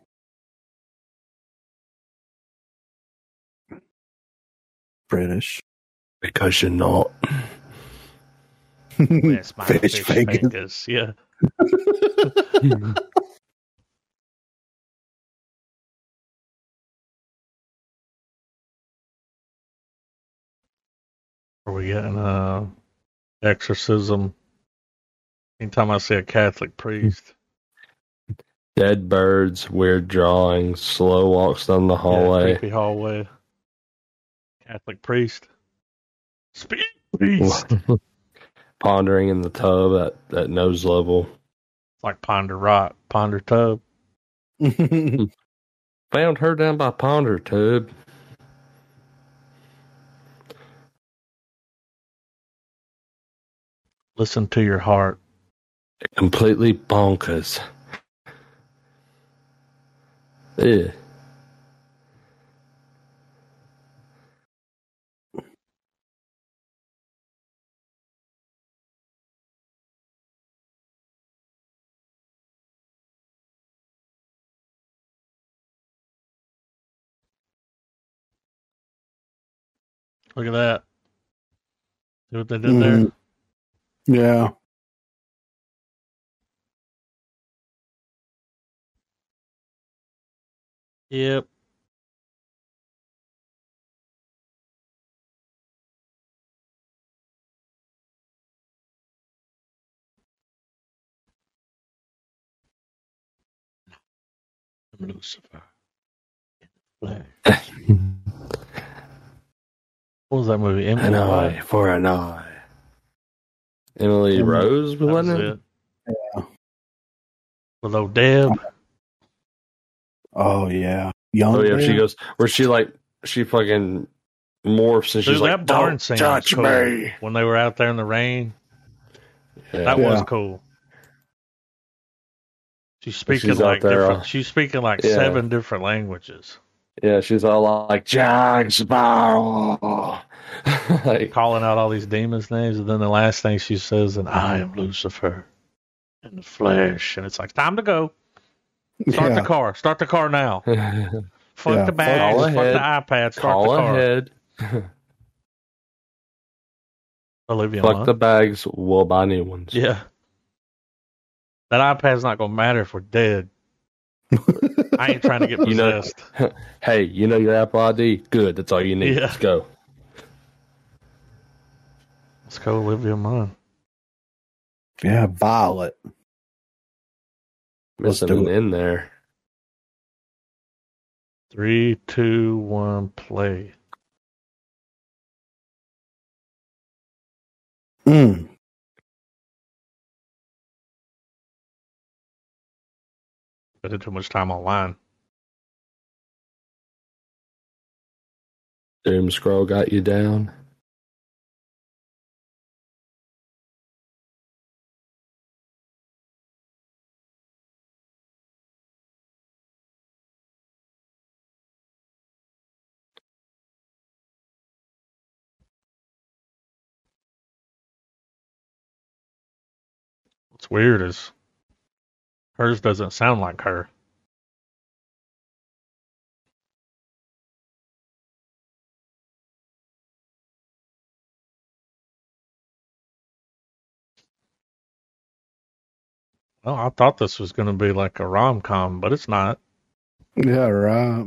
British, because you're not. Where's my fish fingers? Yeah. Are we getting exorcism? Anytime I see a Catholic priest. Dead birds, weird drawings, slow walks down the hallway. Creepy hallway. Catholic priest. Speed priest. Pondering in the tub at nose level. It's like Ponder Rock, Ponder Tub. Found her down by Ponder Tub. Listen to your heart. Completely bonkers. Ew. Look at that. See what they did there? Yeah. Yep. I'm Lucifer. What was that movie? Emily? An eye for an eye. Emily Rose, wasn't it? Yeah. With old Deb. Oh yeah, young. Oh yeah, man. She goes where she like she fucking morphs and she's like, "Don't touch me." When they were out there in the rain, that was cool. She's speaking like 7 different languages. Yeah, she's all like, Jack Sparrow. Like, calling out all these demons' names, and then the last thing she says, and I am Lucifer in the flesh. And it's like, time to go. Start the car. Start the car now. Fuck the bags. Fuck the iPad. Start the car. Ahead. Olivia Fuck Lund. The bags. We'll buy new ones. Yeah. That iPad's not going to matter if we're dead. I ain't trying to get possessed. You know, hey, you know your Apple ID? Good. That's all you need. Yeah. Let's go. Let's go, Olivia Munn. Yeah, Violet. Missing an in there. 3, 2, 1, play. Mm. Spending too much time online. Doom scroll got you down. What's weird is hers doesn't sound like her. Well, I thought this was going to be like a rom-com, but it's not. Yeah, right.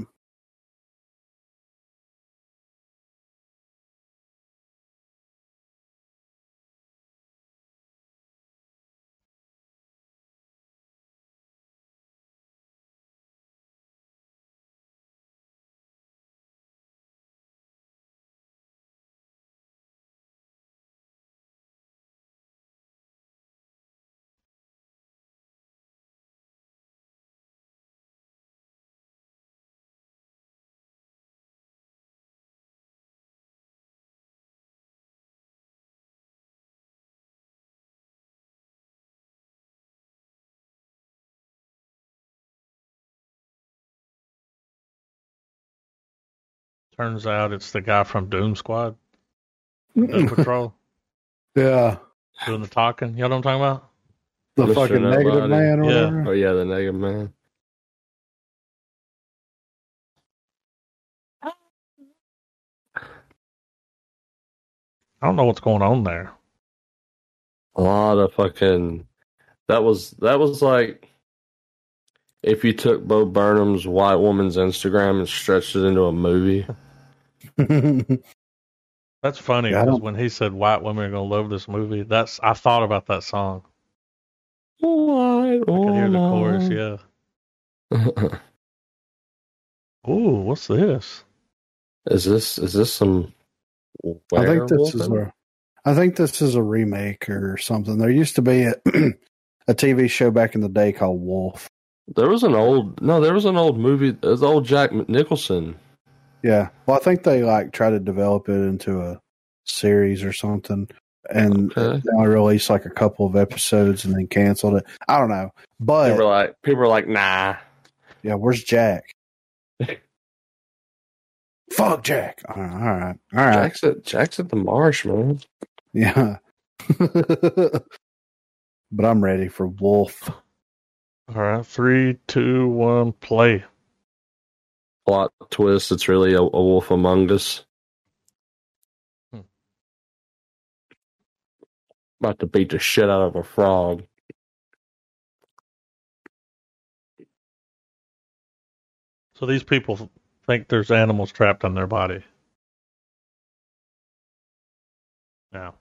Turns out it's the guy from Doom Squad. Doom Patrol. Yeah. Doing the talking. You know what I'm talking about? The fucking negative man or whatever. Oh, yeah, the negative man. I don't know what's going on there. A lot of fucking... That was like... If you took Bo Burnham's white woman's Instagram and stretched it into a movie. That's funny, because when he said white women are going to love this movie, I thought about that song. White woman. I could hear the chorus, yeah. Ooh, what's this? Is this some werewolf? I think this is a remake or something. There used to be a TV show back in the day called Wolf. There was an old movie. It was old Jack Nicholson. Yeah. Well, I think they try to develop it into a series or something, and they released a couple of episodes and then canceled it. I don't know. But people are like, nah. Yeah. Where's Jack? Fuck Jack. All right. Jack's at the marsh, man. Yeah. But I'm ready for Wolf. All right, 3, 2, 1, play. Plot twist, it's really a wolf among us. About to beat the shit out of a frog. So these people think there's animals trapped in their body. Yeah.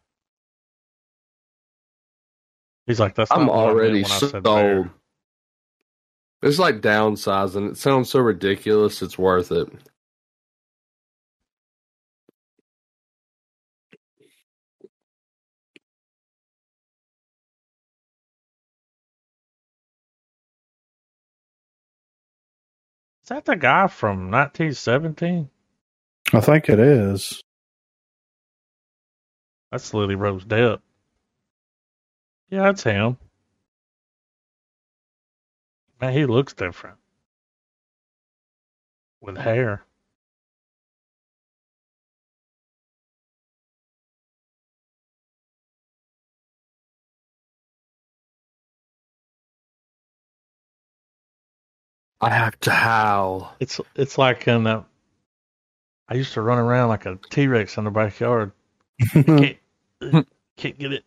He's like, that's not what I meant when I said bear. It's like downsizing. It sounds so ridiculous, it's worth it. Is that the guy from 1917? I think it is. That's Lily Rose Depp. Yeah, that's him. Man, he looks different. with hair. I have to howl. It's like in that. I used to run around like a T-Rex in the backyard. Can't get it.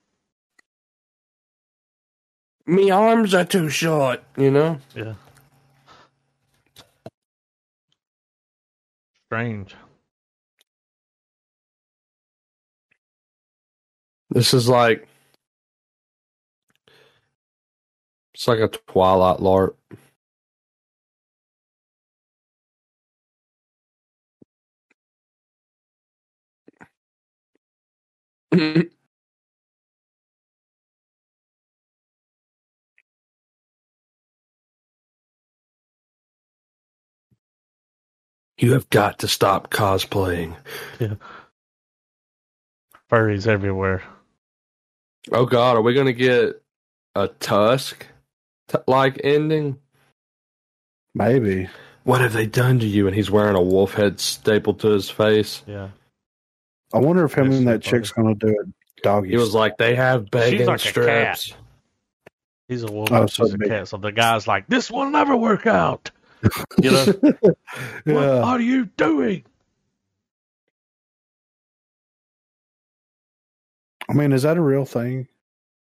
Me arms are too short, you know? Yeah. Strange. This is like... It's like a Twilight LARP. You have got to stop cosplaying. Yeah. Furries everywhere. Oh God, are we going to get a Tusk-like ending? Maybe. What have they done to you? And he's wearing a wolf head stapled to his face. Yeah. I wonder if him and that chick's going to do it doggy. He was like, they have begging like strips. A cat. He's a woman. Oh, so she's a cat. So the guy's like, this will never work out. You know? Yeah. What are you doing? I mean, is that a real thing?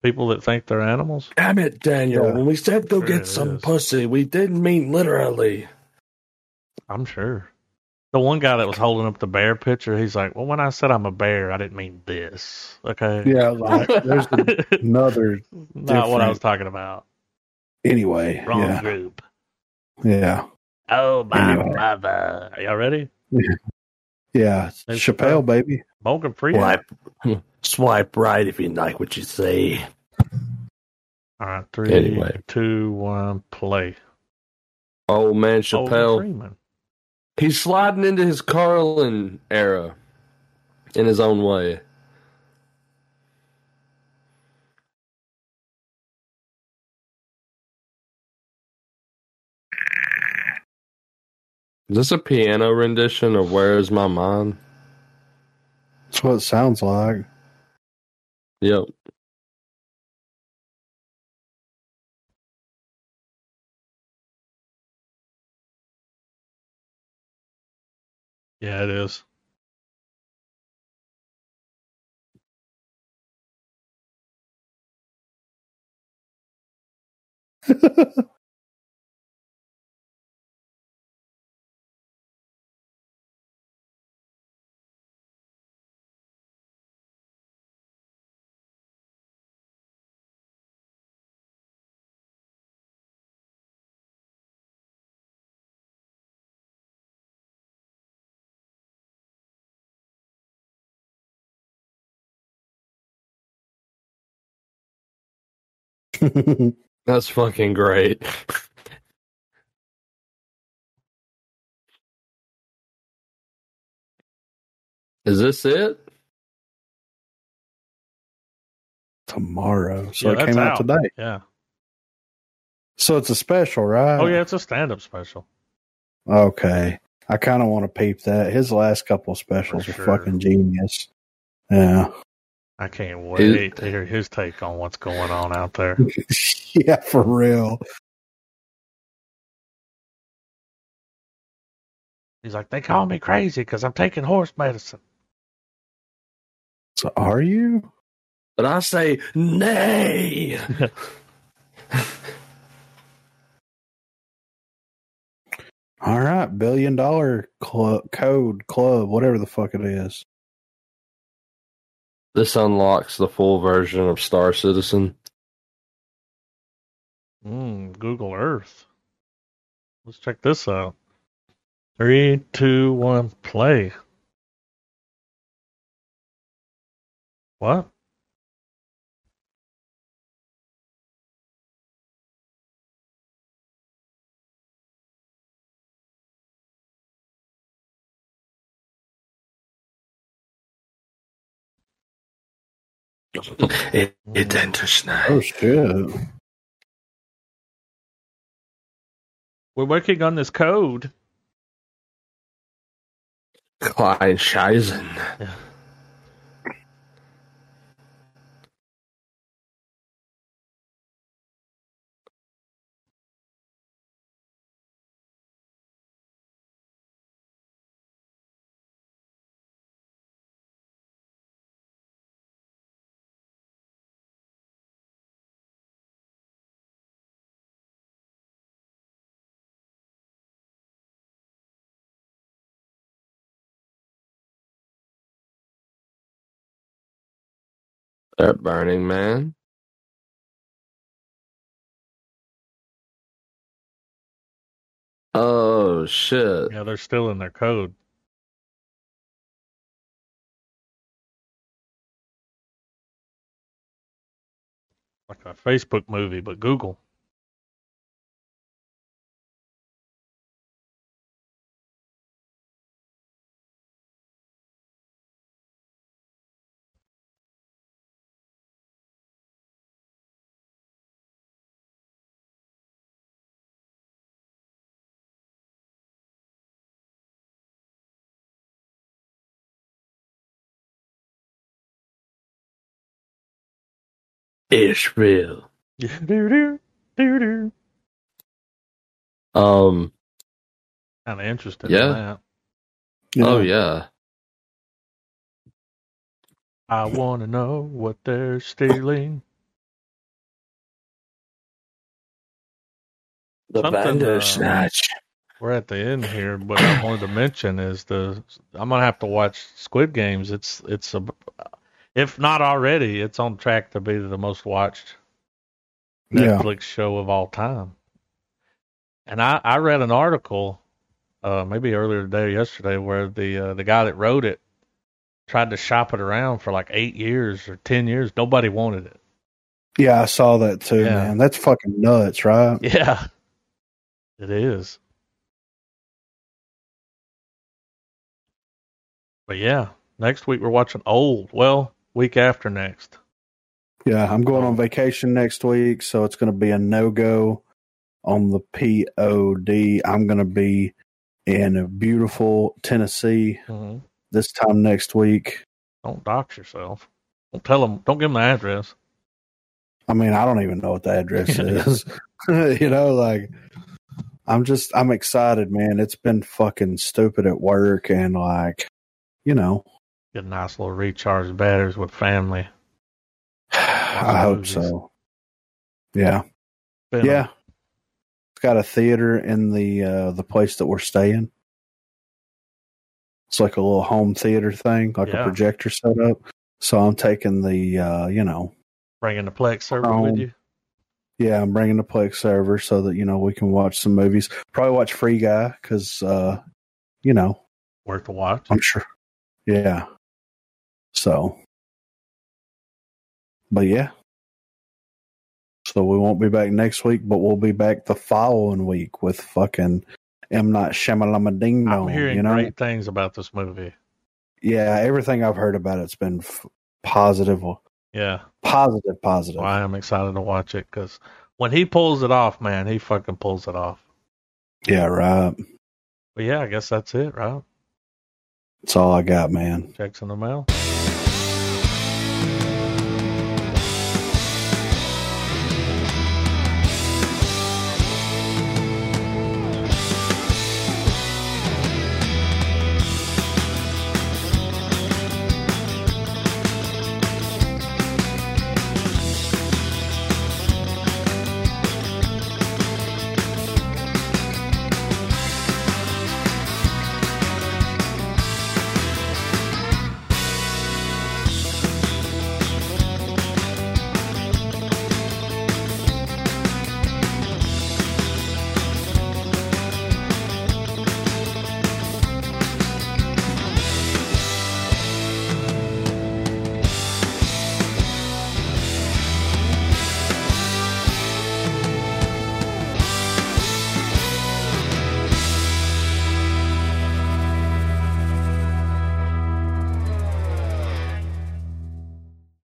People that think they're animals? Damn it, Daniel. Yeah. When we said go get some pussy, we didn't mean literally. I'm sure. The one guy that was holding up the bear picture, he's like, well, when I said I'm a bear, I didn't mean this. Okay. Yeah, like, there's another. Not what I was talking about. Anyway. Wrong group. Yeah. Oh, my brother. Are y'all ready? Yeah. Chappelle, baby. Morgan Freeman. Swipe right if you like what you see. All right. 3, 2, 1, play. Old man Chappelle. Morgan Freeman. He's sliding into his Carlin era in his own way. Is this a piano rendition of Where Is My Mind? That's what it sounds like. Yep. Yeah, it is. That's fucking great. Is this it? Tomorrow. So it came out today. Yeah. So it's a special, right? Oh, yeah, it's a stand-up special. Okay. I kind of want to peep that. His last couple of specials are fucking genius. Yeah. I can't wait to hear his take on what's going on out there. Yeah, for real. He's like, they call me crazy because I'm taking horse medicine. So are you? But I say, nay. All right, $1 billion code club, whatever the fuck it is. This unlocks the full version of Star Citizen. Google Earth. Let's check this out. 3, 2, 1, play. What? It interesting. Oh shit! We're working on this code. Clyde Scheisen. Yeah. That Burning Man. Oh, shit. Yeah, they're still in their code. Like a Facebook movie, but Google. It's real. Kind of interested in that. Yeah. Oh, yeah. I want to know what they're stealing. The Bandersnatch. We're at the end here, but I wanted to mention is I'm going to have to watch Squid Games. It's if not already, it's on track to be the most watched Netflix show of all time. And I read an article, maybe earlier today or yesterday, where the guy that wrote it tried to shop it around for like 8 years or 10 years. Nobody wanted it. Yeah, I saw that too, man. That's fucking nuts, right? Yeah, it is. But yeah, next week we're watching Old. Well, week after next. Yeah, I'm going on vacation next week, so it's going to be a no-go on the POD. I'm going to be in beautiful Tennessee this time next week. Don't dox yourself. Don't tell them. Don't give them the address. I mean, I don't even know what the address is. You know, like, I'm excited, man. It's been fucking stupid at work and, like, you know. Get a nice little recharge batteries with family. I hope so. Yeah. Yeah. It's got a theater in the place that we're staying. It's like a little home theater thing, like a projector set up. So I'm taking the, bringing the Plex server with you? Yeah, I'm bringing the Plex server so that, we can watch some movies. Probably watch Free Guy because, worth a watch. I'm sure. Yeah. So, but yeah. So we won't be back next week, but we'll be back the following week with fucking M. Night Shyamalan Ding Dong. I'm hearing great things about this movie. Yeah, everything I've heard about it's been positive. Yeah. Positive. Well, I am excited to watch it because when he pulls it off, man, he fucking pulls it off. Yeah, right. But yeah, I guess that's it, right? That's all I got, man. Checks in the mail.